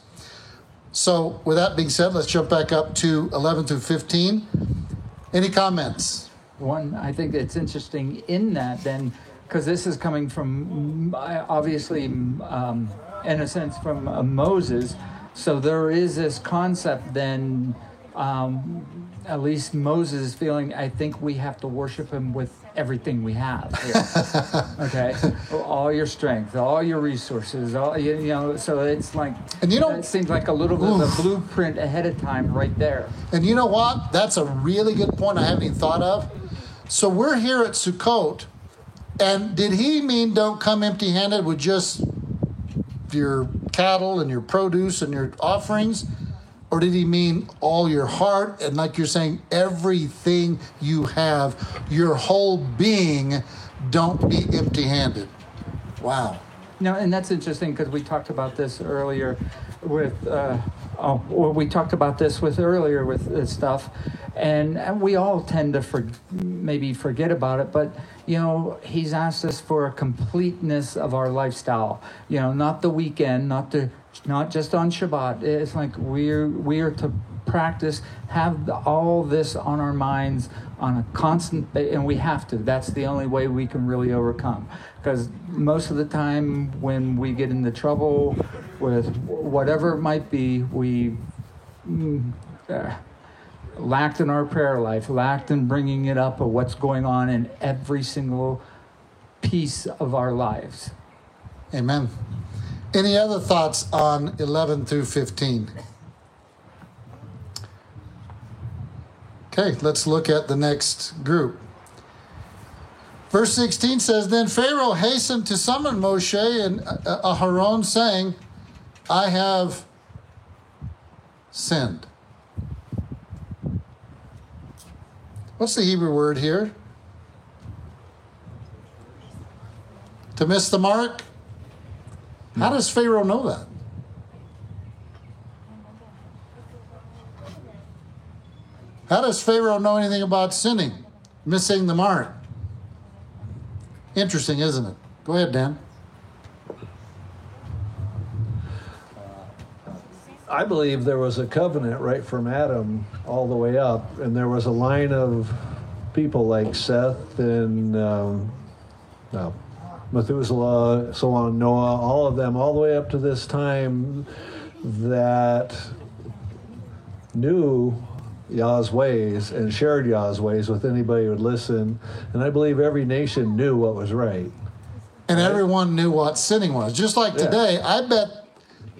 So with that being said, let's jump back up to 11 through 15. Any comments? One, I think it's interesting in that then, because this is coming from, obviously, in a sense, from Moses. So there is this concept then, at least Moses feeling, I think we have to worship him with everything we have. Okay, all your strength, all your resources, all you know. So it's like, and you know, it seems like a little bit of a blueprint ahead of time, right there. And you know what? That's a really good point. I haven't even thought of. So we're here at Sukkot, and did he mean don't come empty-handed with just your cattle and your produce and your offerings? Or did he mean all your heart? And like you're saying, everything you have, your whole being, don't be empty-handed. Wow. No, and that's interesting because we talked about this earlier with, this stuff. And we all tend to maybe forget about it, but, you know, he's asked us for a completeness of our lifestyle. You know, not the weekend, not just on Shabbat. It's like we are to practice, have all this on our minds on a constant basis, and we have to. That's the only way we can really overcome. Because most of the time when we get into trouble with whatever it might be, we lacked in our prayer life, lacked in bringing it up of what's going on in every single piece of our lives. Amen. Any other thoughts on 11 through 15? Okay, let's look at the next group. Verse 16 says, Then Pharaoh hastened to summon Moshe and Aharon, saying, I have sinned. What's the Hebrew word here? To miss the mark? How does Pharaoh know that? How does Pharaoh know anything about sinning, missing the mark? Interesting, isn't it? Go ahead, Dan. I believe there was a covenant right from Adam all the way up, and there was a line of people like Seth and Methuselah, so on, Noah, all of them, all the way up to this time that knew Yah's ways and shared Yah's ways with anybody who would listen. And I believe every nation knew what was right. And everyone knew what sinning was. Just like today, yeah. I bet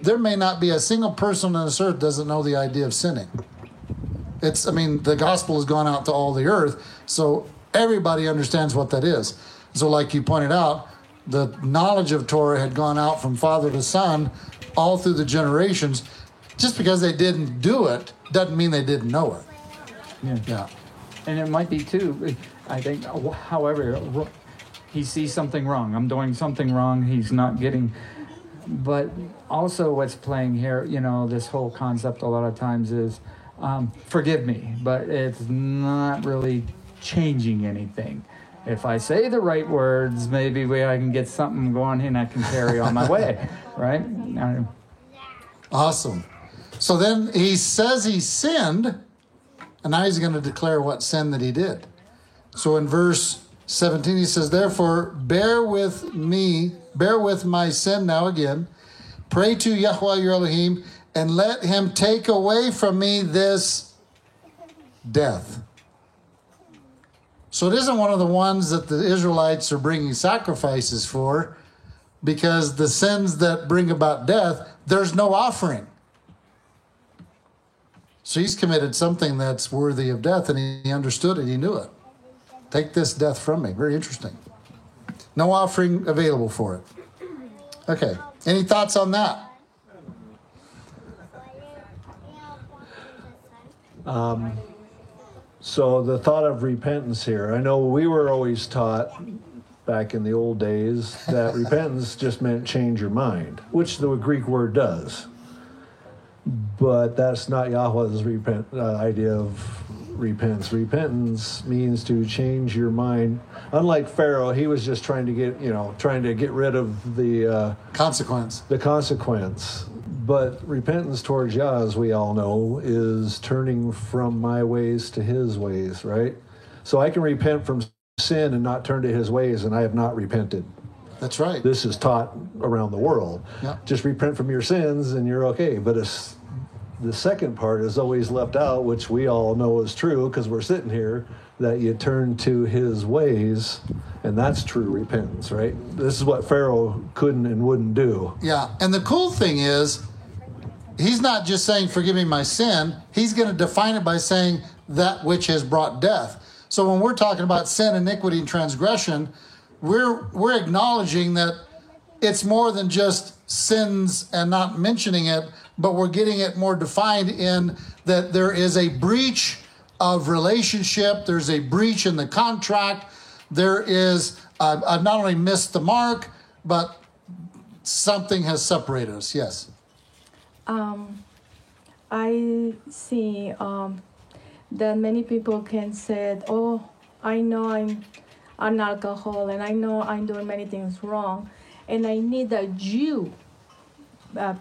there may not be a single person on this earth doesn't know the idea of sinning. It's, I mean, the gospel has gone out to all the earth, so everybody understands what that is. So like you pointed out, the knowledge of Torah had gone out from father to son all through the generations. Just because they didn't do it doesn't mean they didn't know it. Yeah. And it might be too, I think, however, he sees something wrong. I'm doing something wrong. He's not getting. But also what's playing here, you know, this whole concept a lot of times is, forgive me, but it's not really changing anything. If I say the right words, maybe I can get something going and I can carry on my way, right? Awesome. So then he says he sinned, and now he's going to declare what sin that he did. So in verse 17, he says, Therefore, bear with my sin now again. Pray to Yahuwah your Elohim, and let him take away from me this death. So it isn't one of the ones that the Israelites are bringing sacrifices for, because the sins that bring about death, there's no offering. So he's committed something that's worthy of death, and he understood it. He knew it. Take this death from me. Very interesting. No offering available for it. Okay. Any thoughts on that? So the thought of repentance here. I know we were always taught back in the old days that repentance just meant change your mind, which the Greek word does. But that's not Yahuwah's idea of repentance. Repentance means to change your mind. Unlike Pharaoh, he was just trying to get, rid of the consequence. The consequence. But repentance towards Yah, as we all know, is turning from my ways to His ways, right? So I can repent from sin and not turn to His ways, and I have not repented. That's right. This is taught around the world. Yeah. Just repent from your sins and you're okay. But it's, the second part is always left out, which we all know is true because we're sitting here, that you turn to His ways, and that's true repentance, right? This is what Pharaoh couldn't and wouldn't do. Yeah, and the cool thing is, he's not just saying, forgive me my sin. He's going to define it by saying that which has brought death. So when we're talking about sin, iniquity, and transgression, we're acknowledging that it's more than just sins and not mentioning it, but we're getting it more defined in that there is a breach of relationship, there's a breach in the contract, there is I've not only missed the mark, but something has separated us. Yes. I see that many people can say, oh, I know I'm an alcoholic, and I know I'm doing many things wrong, and I need that you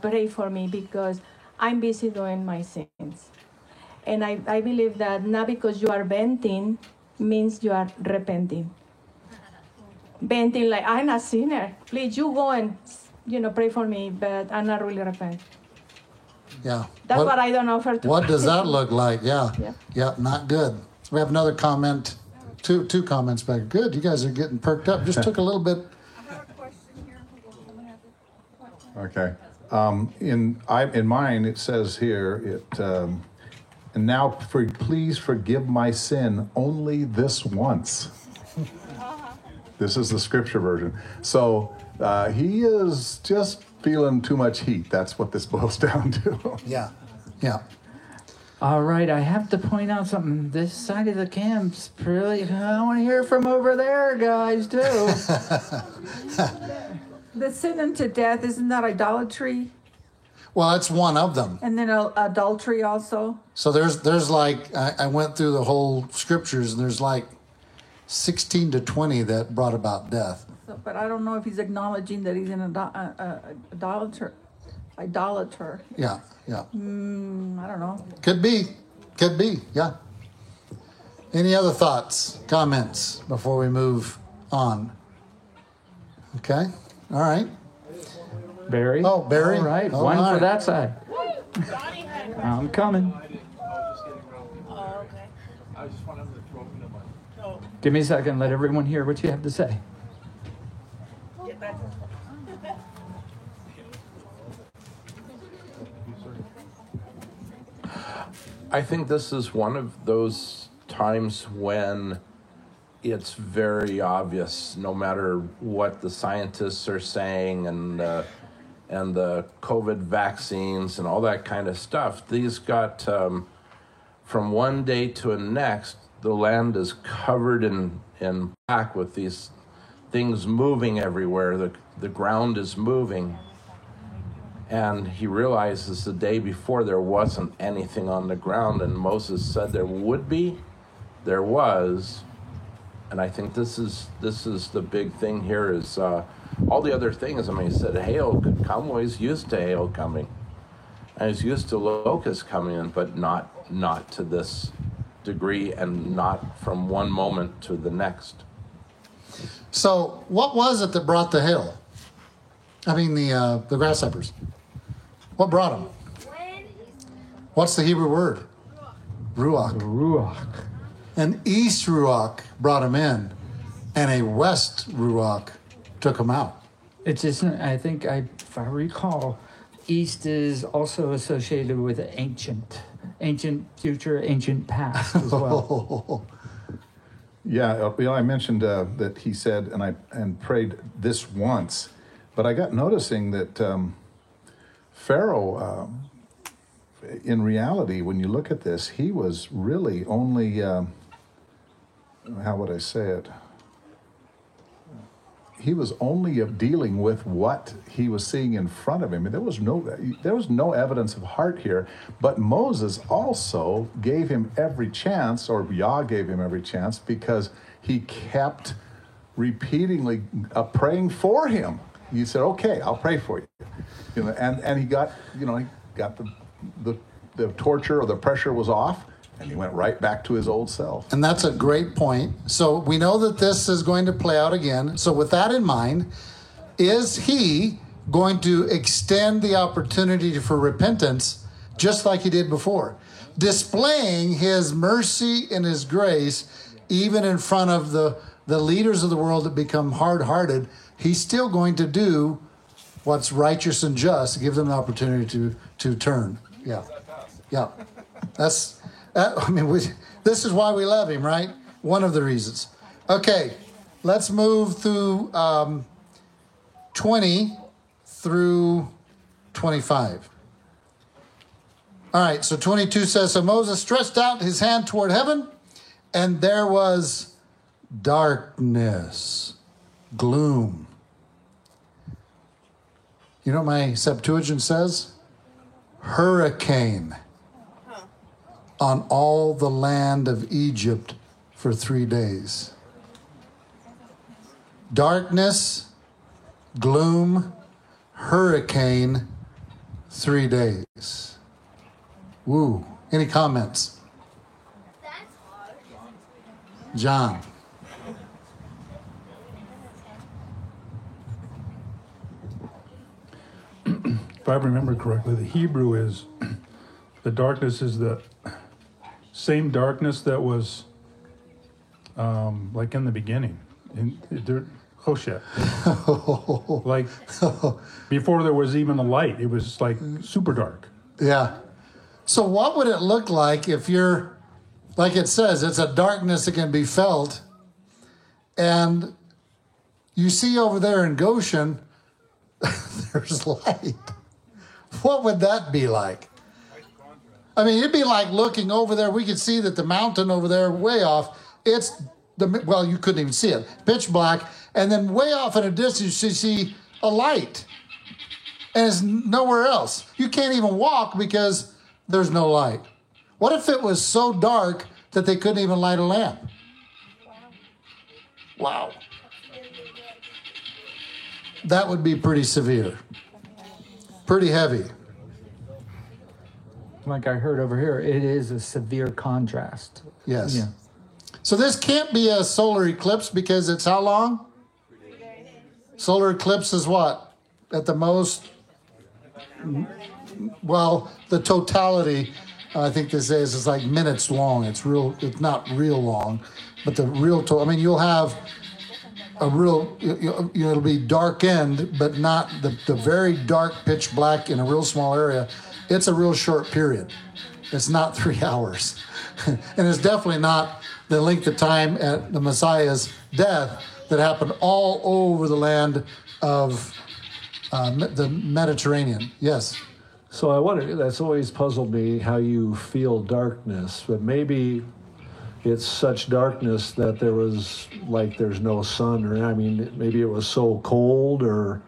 pray for me because I'm busy doing my sins. And I believe that not because you are venting means you are repenting. Venting like, I'm a sinner. Please, you go and, pray for me, but I'm not really repenting. Yeah. That's what I don't offer to. What does that look like? Yeah. Yeah, not good. We have another comment. Two comments back. Good, you guys are getting perked up. Just took a little bit. I have a question here. Okay. In mine, it says here, and now please forgive my sin only this once. This is the scripture version. So he is just feeling too much heat. That's what this boils down to. Yeah. All right, I have to point out something. This side of the camp's really... I want to hear from over there, guys, too. The sin unto death, isn't that idolatry? Well, that's one of them. And then adultery also. So there's like... I went through the whole scriptures, and there's like 16 to 20 that brought about death. So, but I don't know if he's acknowledging that he's an idolater. Idolater. Yeah. I don't know. Could be, yeah. Any other thoughts, comments before we move on? Okay, all right. Barry? Oh, Barry. All right, one for that side. I'm coming. Oh, okay. I just want him to throw me the mic. Give me a second, let everyone hear what you have to say. I think this is one of those times when it's very obvious, no matter what the scientists are saying and the COVID vaccines and all that kind of stuff. These got, from one day to the next, the land is covered in black with these things moving everywhere. The ground is moving. And he realizes the day before there wasn't anything on the ground, and Moses said there would be, there was, and I think this is the big thing here is all the other things. I mean, he said hail could come. Well, he's used to hail coming, and he's used to locusts coming in, but not to this degree, and not from one moment to the next. So, what was it that brought the hail? I mean the grasshoppers. What brought them? What's the Hebrew word? Ruach. An east ruach brought them in, and a west ruach took them out. It's just, if I recall, east is also associated with ancient future, ancient past as well. Yeah, you know, I mentioned that he said, and prayed this once, but I got noticing that Pharaoh, in reality, when you look at this, he was really only, how would I say it? He was only dealing with what he was seeing in front of him. I mean, there was no evidence of heart here. But Moses also gave him every chance, or Yah gave him every chance, because he kept repeatedly praying for him. He said, "Okay, I'll pray for you," you know, and he got, you know, the torture or the pressure was off. And he went right back to his old self. And that's a great point. So we know that this is going to play out again. So with that in mind, is he going to extend the opportunity for repentance just like he did before? Displaying his mercy and his grace even in front of the leaders of the world that become hard-hearted. He's still going to do what's righteous and just, give them the opportunity to turn. Yeah. Yeah. That's... I mean, this is why we love him, right? One of the reasons. Okay, let's move through 20 through 25. All right, so 22 says, "So Moses stretched out his hand toward heaven, and there was darkness, gloom." You know what my Septuagint says? Hurricane. "On all the land of Egypt for 3 days." Darkness, gloom, hurricane, 3 days. Woo. Any comments? John. If I remember correctly, the Hebrew is, the darkness is the same darkness that was like in the beginning, in Hosea. Like before there was even a light, it was like super dark. Yeah. So what would it look like if you're, like it says, it's a darkness that can be felt, and you see over there in Goshen, there's light. What would that be like? I mean, it'd be like looking over there. We could see that the mountain over there, way off, well, you couldn't even see it, pitch black. And then way off in a distance, you see a light. And it's nowhere else. You can't even walk because there's no light. What if it was so dark that they couldn't even light a lamp? Wow. That would be pretty severe. Pretty heavy. Like I heard over here, it is a severe contrast. Yes. Yeah. So this can't be a solar eclipse because it's how long? 3 days. Solar eclipse is what? At the most? Well, the totality, I think this is like minutes long. It's not real long, but the real total. I mean, you'll have a real, it'll be darkened, but not the very dark pitch black in a real small area. It's a real short period. It's not 3 hours. And it's definitely not the length of time at the Messiah's death that happened all over the land of the Mediterranean. Yes? So I wonder, that's always puzzled me how you feel darkness, but maybe it's such darkness that there was, like, there's no sun, or, I mean, maybe it was so cold or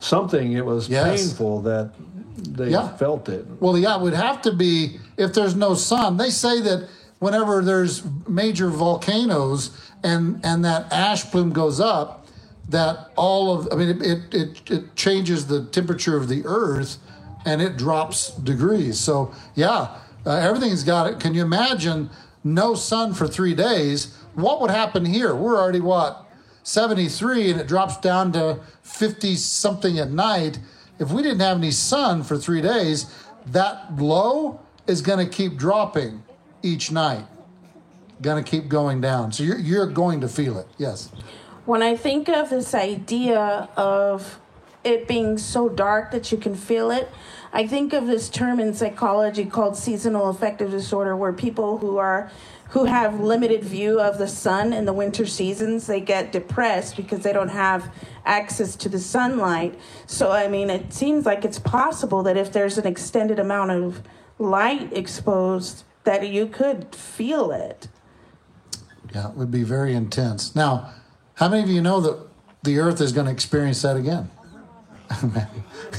something, it was painful that... They felt it. Well, yeah, it would have to be if there's no sun. They say that whenever there's major volcanoes and that ash plume goes up, that it changes the temperature of the earth and it drops degrees. So, yeah, everything's got it. Can you imagine no sun for 3 days? What would happen here? We're already, 73, and it drops down to 50-something at night. If we didn't have any sun for 3 days, that low is going to keep dropping each night, going to keep going down. So you're going to feel it, yes. When I think of this idea of it being so dark that you can feel it, I think of this term in psychology called seasonal affective disorder, where people who are who have limited view of the sun in the winter seasons, they get depressed because they don't have access to the sunlight. So, I mean, it seems like it's possible that if there's an extended amount of light exposed, that you could feel it. Yeah, it would be very intense. Now, how many of you know that the earth is going to experience that again?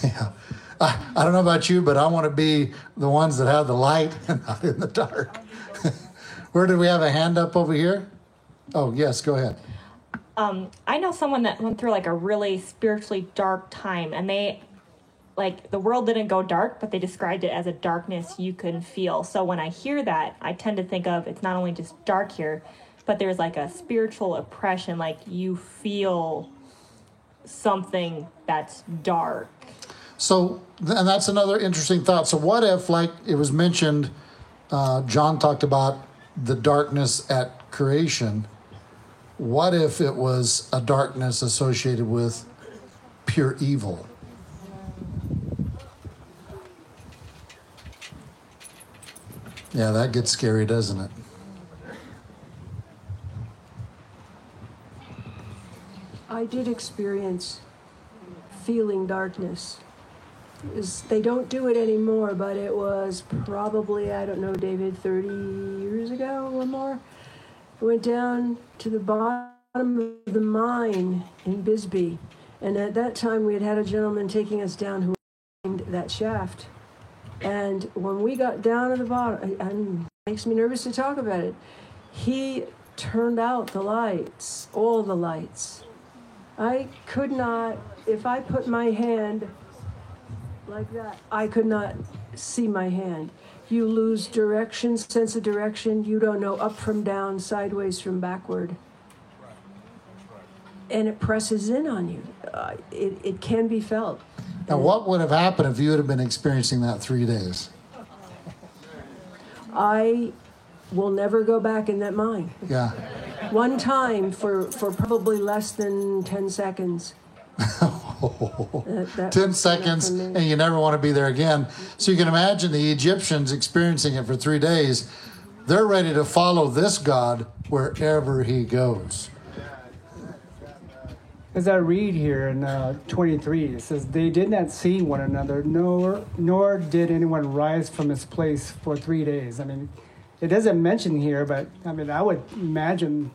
Yeah. I don't know about you, but I want to be the ones that have the light and not in the dark. Where did we have a hand up over here? Oh, yes, go ahead. I know someone that went through like a really spiritually dark time, and they, like, the world didn't go dark, but they described it as a darkness you couldn't feel. So when I hear that, I tend to think of, it's not only just dark here, but there's like a spiritual oppression, like you feel something that's dark. So, and that's another interesting thought. So what if, like it was mentioned, John talked about the darkness at creation. What if it was a darkness associated with pure evil? Yeah, that gets scary, doesn't it? I did experience feeling darkness. They don't do it anymore, but it was probably, I don't know, David, 30 years ago or more. I went down to the bottom of the mine in Bisbee, and at that time we had had a gentleman taking us down who mined that shaft. And when we got down to the bottom, and it makes me nervous to talk about it, he turned out the lights, all the lights. I could not, if I put my hand like that, I could not see my hand. You lose direction, sense of direction. You don't know up from down, sideways from backward. And it presses in on you. It can be felt. Now, what would have happened if you would have been experiencing that 3 days? I will never go back in that mine. Yeah. One time for probably less than 10 seconds. 10 seconds, and you never want to be there again. So you can imagine the Egyptians experiencing it for 3 days. They're ready to follow this God wherever he goes. As I read here in 23, it says, they did not see one another, nor did anyone rise from his place for 3 days. I mean, it doesn't mention here, but I mean, I would imagine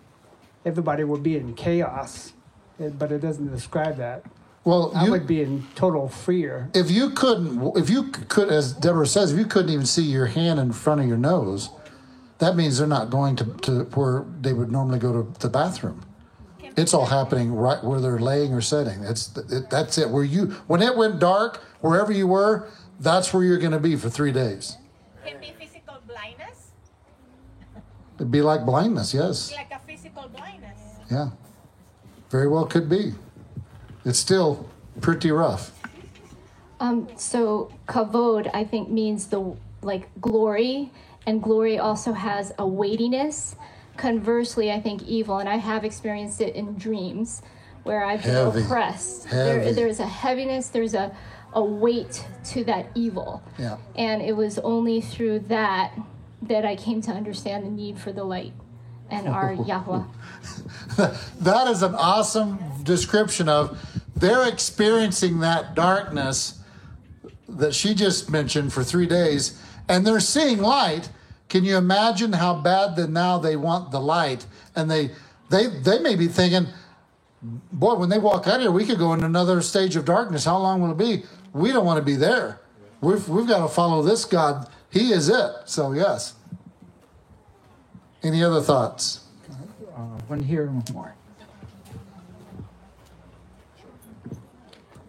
everybody would be in chaos, but it doesn't describe that. Well, I would be in total fear. If you could, as Deborah says, if you couldn't even see your hand in front of your nose, that means they're not going to where they would normally go to the bathroom. It's all happening right where they're laying or sitting. That's it. When it went dark, wherever you were, that's where you're going to be for 3 days. It can be physical blindness. It'd be like blindness, yes. Like a physical blindness. Yeah. Very well could be. It's still pretty rough. So kavod, I think, means the glory, and glory also has a weightiness. Conversely, I think evil, and I have experienced it in dreams where I've been oppressed. There's a heaviness, there's a weight to that evil. Yeah. And it was only through that I came to understand the need for the light and our Yahuwah. That is an awesome description of they're experiencing that darkness that she just mentioned for 3 days, and they're seeing light. Can you imagine how bad that now they want the light? And they may be thinking, boy, when they walk out of here, we could go into another stage of darkness. How long will it be? We don't want to be there. We've got to follow this God. He is it. So, yes. Any other thoughts? One here and one more.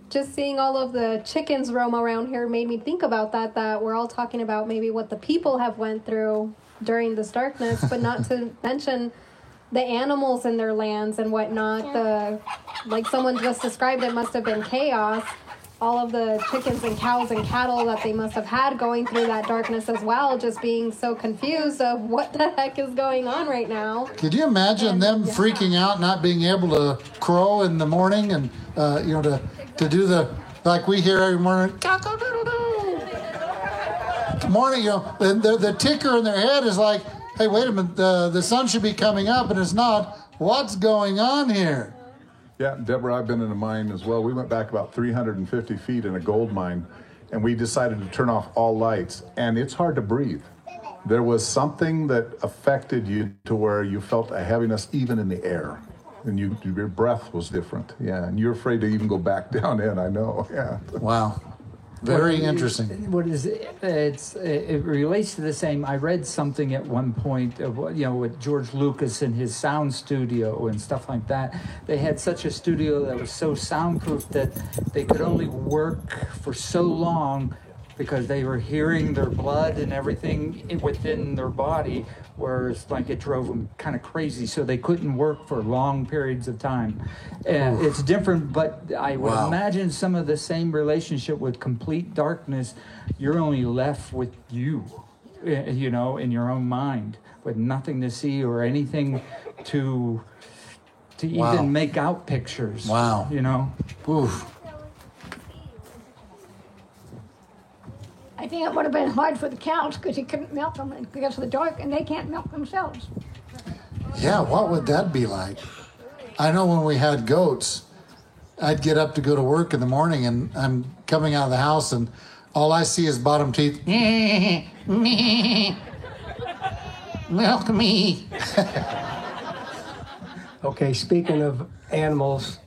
Just seeing all of the chickens roam around here made me think about that we're all talking about maybe what the people have went through during this darkness, but not to mention the animals in their lands and whatnot. Like someone just described, it must have been chaos. All of the chickens and cows and cattle that they must have had going through that darkness as well, just being so confused of what the heck is going on right now. Could you imagine them freaking out, not being able to crow in the morning and, to do the, like we hear every morning, morning, the ticker in their head is like, hey, wait a minute, the sun should be coming up and it's not. What's going on here? Yeah, Deborah, I've been in a mine as well. We went back about 350 feet in a gold mine, and we decided to turn off all lights, and it's hard to breathe. There was something that affected you to where you felt a heaviness even in the air, and your breath was different. Yeah, and you're afraid to even go back down in, I know. Yeah. Wow. Very interesting. What is it? It relates to the same. I read something at one point of, you know, with George Lucas and his sound studio and stuff like that. They had such a studio that was so soundproof that they could only work for so long because they were hearing their blood and everything within their body, whereas like it drove them kind of crazy, so they couldn't work for long periods of time. And it's different, but I would imagine some of the same relationship with complete darkness. You're only left with you know, in your own mind, with nothing to see or anything to even make out pictures. Wow. You know? Oof. I think it would have been hard for the cows because he couldn't milk them because of the dark, and they can't milk themselves. Yeah, what would that be like? I know when we had goats, I'd get up to go to work in the morning, and I'm coming out of the house, and all I see is bottom teeth. Milk me. Okay, speaking of animals,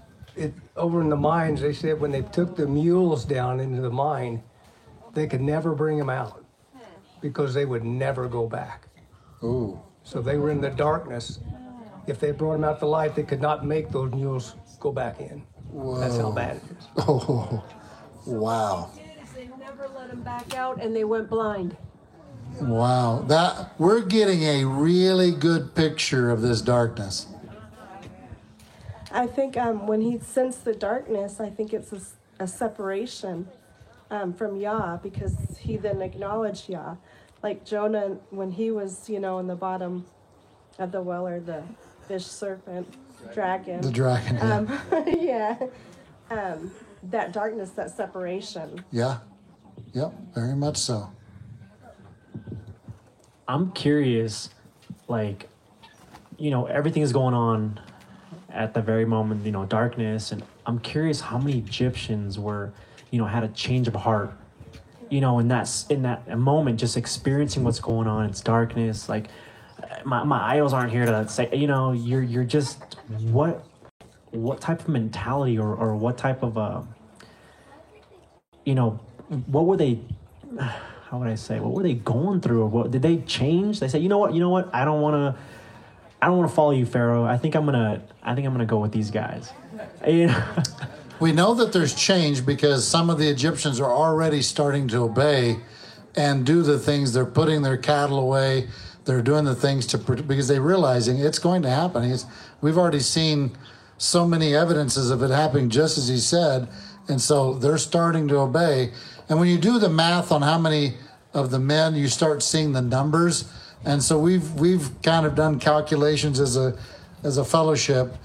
over in the mines, they said when they took the mules down into the mine, they could never bring them out because they would never go back. Ooh. So they were in the darkness. If they brought them out to light, they could not make those mules go back in. Whoa. That's how bad it is. Oh, wow. So what they did is they never let them back out, and they went blind. Wow. That we're getting a really good picture of this darkness. I think when he sensed the darkness, I think it's a separation from Yah, because he then acknowledged Yah. Like Jonah, when he was, you know, in the bottom of the well, or the fish serpent, dragon. The dragon, yeah. That darkness, that separation. Yeah, yep, very much so. I'm curious, like, you know, everything is going on at the very moment, you know, darkness, and I'm curious how many Egyptians were, you know, had a change of heart, you know, in that moment, just experiencing what's going on. It's darkness. Like, my idols aren't here to say, you know, you're just what type of mentality or what type of you know, what were they? How would I say? What were they going through? Or what did they change? They said, you know what? I don't want to follow you, Pharaoh. I think I'm gonna go with these guys. You know? We know that there's change because some of the Egyptians are already starting to obey and do the things. They're putting their cattle away. They're doing the things because they're realizing it's going to happen. We've already seen so many evidences of it happening just as he said, and so they're starting to obey. And when you do the math on how many of the men, you start seeing the numbers. And so we've kind of done calculations as a fellowship.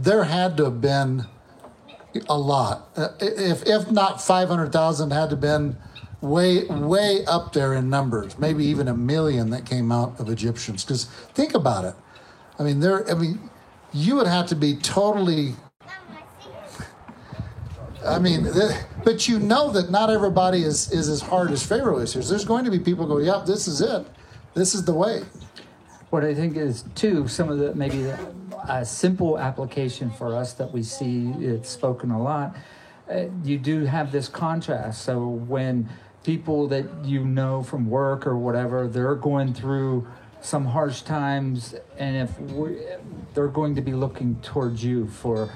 There had to have been a lot, if not 500,000, had to have been way up there in numbers, maybe even 1 million that came out of Egyptians. Because think about it, I mean, you would have to be totally. I mean, but you know that not everybody is as hard as Pharaoh is here. There's going to be people go, "Yep, this is it. This is the way." What I think is too, some of the maybe a simple application for us that we see, it's spoken a lot. You do have this contrast. So when people that you know from work or whatever, they're going through some harsh times, and they're going to be looking towards you for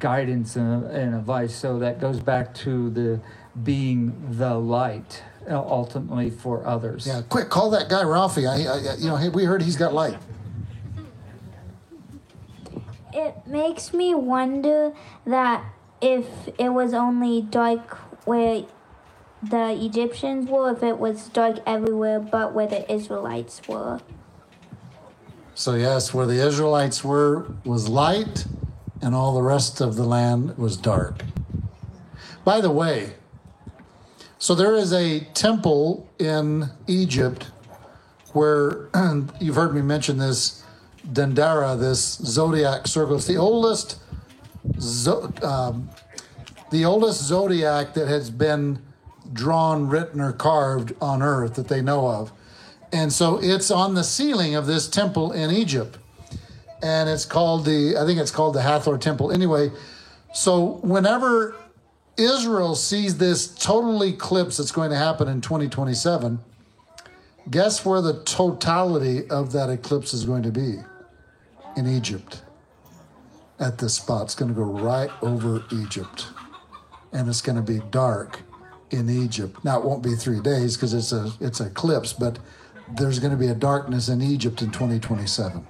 guidance and advice. So that goes back to the being the light ultimately for others. Yeah, quick, call that guy Rafi. We heard he's got light. It makes me wonder that if it was only dark where the Egyptians were, if it was dark everywhere but where the Israelites were. So yes, where the Israelites were was light, and all the rest of the land was dark. By the way, so there is a temple in Egypt where you've heard me mention this Dendera, this zodiac circle. It's the oldest zodiac that has been drawn, written, or carved on earth that they know of. And so it's on the ceiling of this temple in Egypt. And it's called the Hathor Temple. Anyway, so whenever Israel sees this total eclipse that's going to happen in 2027, guess where the totality of that eclipse is going to be? In Egypt. At this spot. It's going to go right over Egypt. And it's going to be dark in Egypt. Now, it won't be 3 days because it's an eclipse, but there's going to be a darkness in Egypt in 2027.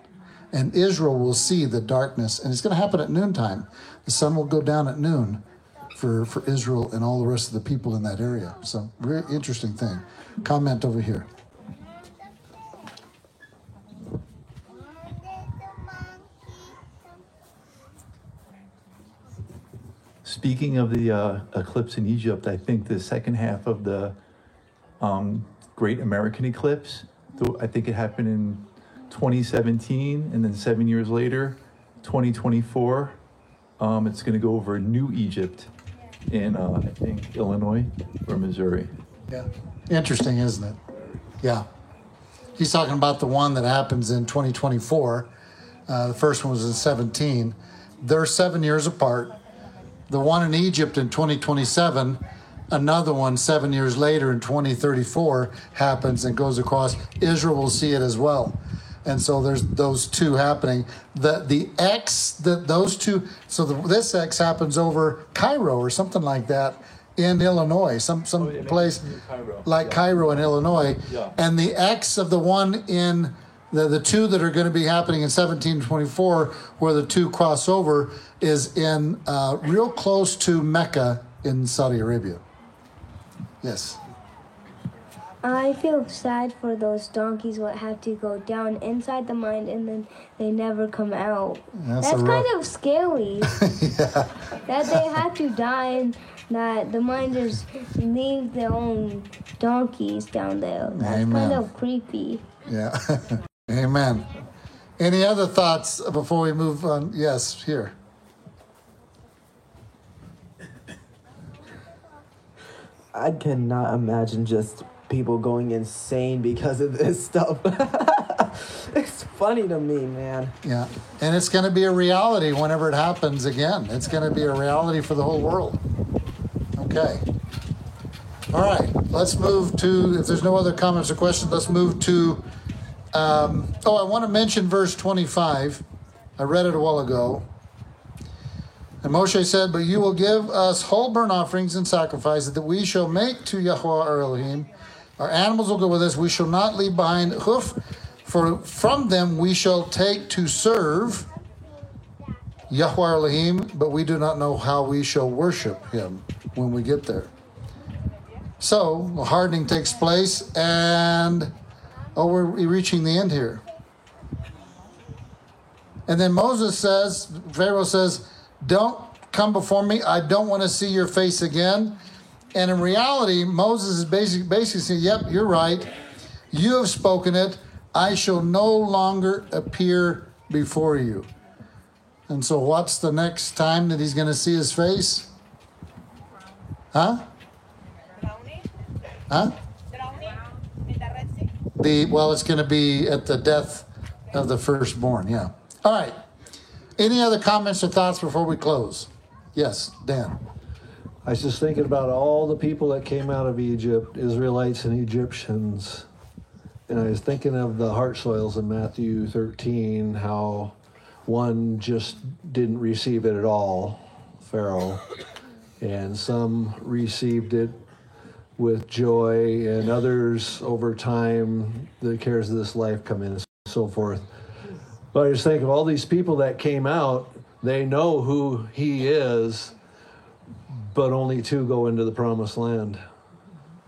And Israel will see the darkness, and it's going to happen at noontime. The sun will go down at noon for Israel and all the rest of the people in that area. So, very interesting thing. Comment over here. Speaking of the eclipse in Egypt, I think the second half of the Great American Eclipse, I think it happened in 2017, and then 7 years later, 2024, it's going to go over New Egypt in, I think, Illinois or Missouri. Yeah. Interesting, isn't it? Yeah. He's talking about the one that happens in 2024. The first one was in 17. They're 7 years apart. The one in Egypt in 2027, another one 7 years later in 2034 happens and goes across. Israel will see it as well. And so there's those two happening. The X, those two, so this X happens over Cairo or something like that in Illinois, place Cairo. Like, yeah. Cairo in Illinois. Yeah. And the X of the one in the two that are going to be happening in 1724, where the two cross over, is in real close to Mecca in Saudi Arabia. Yes. I feel sad for those donkeys what have to go down inside the mine and then they never come out. That's kind of scary. Yeah. That they have to die and that the miners leave their own donkeys down there. That's kind of creepy. Yeah. Amen. Any other thoughts before we move on? Yes, here. I cannot imagine just people going insane because of this stuff. It's funny to me, man. Yeah. And it's going to be a reality whenever it happens again. It's going to be a reality for the whole world. Okay. All right. Let's move to, if there's no other comments or questions, let's move to I want to mention verse 25. I read it a while ago. And Moshe said, "But you will give us whole burnt offerings and sacrifices that we shall make to Yahuwah our Elohim. Our animals will go with us. We shall not leave behind hoof, for from them we shall take to serve Yahuwah our Elohim, but we do not know how we shall worship him when we get there." So the hardening takes place, and we're reaching the end here. And then Pharaoh says, "Don't come before me. I don't want to see your face again." And in reality, Moses is basically saying, "Yep, you're right. You have spoken it. I shall no longer appear before you." And so what's the next time that he's going to see his face? Huh? It's going to be at the death of the firstborn, yeah. All right. Any other comments or thoughts before we close? Yes, Dan. I was just thinking about all the people that came out of Egypt, Israelites and Egyptians. And I was thinking of the heart soils in Matthew 13, how one just didn't receive it at all, Pharaoh, and some received it with joy, and others over time, the cares of this life come in and so forth. But I just think of all these people that came out, they know who he is, but only two go into the promised land.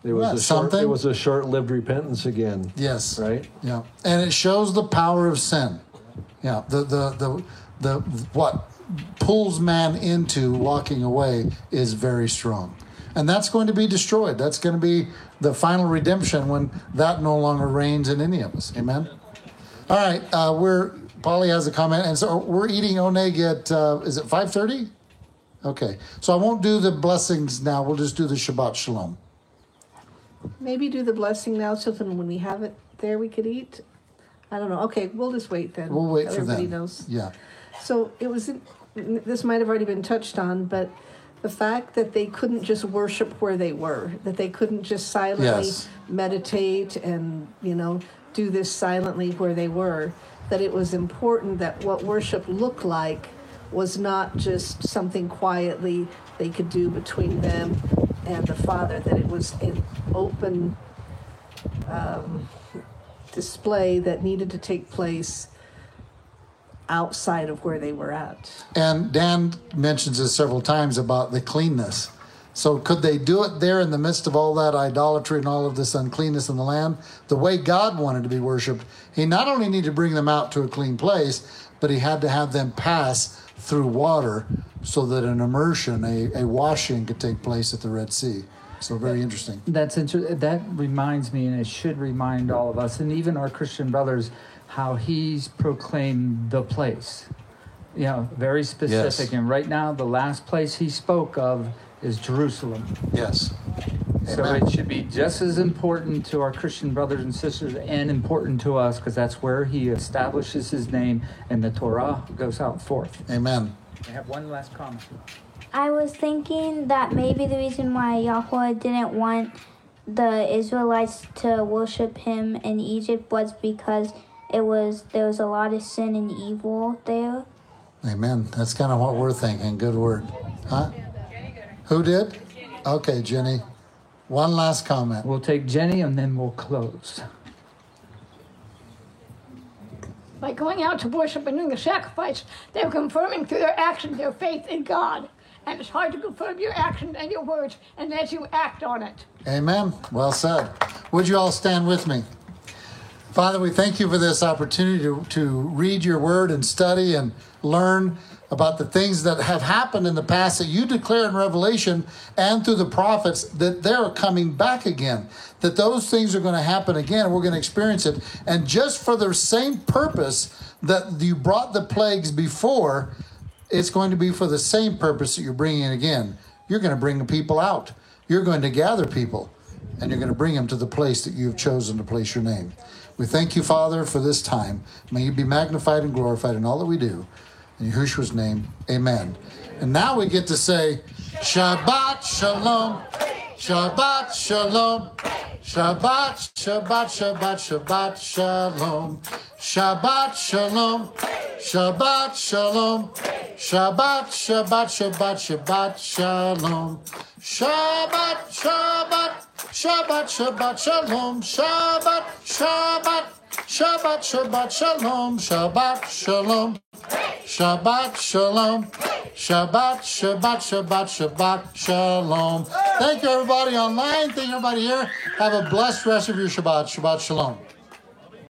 It was a short-lived repentance again. Yes. Right? Yeah. And it shows the power of sin. Yeah. The what pulls man into walking away is very strong. And that's going to be destroyed. That's going to be the final redemption when that no longer reigns in any of us. Amen? All right. Polly has a comment. And so we're eating oneg at, is it 5:30? Okay. So I won't do the blessings now. We'll just do the Shabbat Shalom. Maybe do the blessing now so then when we have it there we could eat. I don't know. Okay, we'll just wait then. We'll wait for everybody knows. Yeah. So it was, this might have already been touched on, but the fact that they couldn't just worship where they were, that they couldn't just silently meditate and, you know, do this silently where they were, that it was important that what worship looked like was not just something quietly they could do between them and the Father, that it was an open display that needed to take place outside of where they were at. And Dan mentions this several times about the cleanness. So could they do it there in the midst of all that idolatry and all of this uncleanness in the land? The way God wanted to be worshipped, he not only needed to bring them out to a clean place, but he had to have them pass through water so that an immersion, a washing could take place at the Red Sea. So very interesting. That reminds me, and it should remind all of us, and even our Christian brothers, how he's proclaimed the place. You know, very specific. Yes. And right now, the last place he spoke of is Jerusalem. Yes. So Amen. It should be just as important to our Christian brothers and sisters and important to us because that's where he establishes his name and the Torah goes out forth. Amen. I have one last comment. I was thinking that maybe the reason why Yahuwah didn't want the Israelites to worship him in Egypt was because there was a lot of sin and evil there. Amen. That's kind of what we're thinking. Good word. Huh? Who did? Okay, Jenny. One last comment. We'll take Jenny and then we'll close. By going out to worship and doing the sacrifice, they were confirming through their actions their faith in God. And it's hard to confirm your actions and your words unless you act on it. Amen. Well said. Would you all stand with me? Father, we thank you for this opportunity to read your word and study and learn about the things that have happened in the past that you declare in Revelation and through the prophets that they're coming back again, that those things are going to happen again and we're going to experience it. And just for the same purpose that you brought the plagues before, it's going to be for the same purpose that you're bringing it again. You're going to bring the people out. You're going to gather people, and you're going to bring them to the place that you've chosen to place your name. We thank you, Father, for this time. May you be magnified and glorified in all that we do. In Yahushua's name, amen. And now we get to say, Shabbat Shalom, Shabbat Shalom, Shabbat, Shabbat, Shabbat, Shabbat Shalom, Shabbat Shalom, Shabbat Shalom, Shabbat, Shabbat, Shabbat, Shabbat Shalom, Shabbat, Shabbat, Shabbat, Shabbat Shalom, Shabbat, Shabbat, Shabbat, Shabbat Shalom, Shabbat Shalom, Shabbat Shalom, Shabbat, Shabbat, Shabbat, Shabbat Shalom. Thank you, everybody online. Thank you, everybody here. Have a blessed rest of your Shabbat. Shabbat Shalom.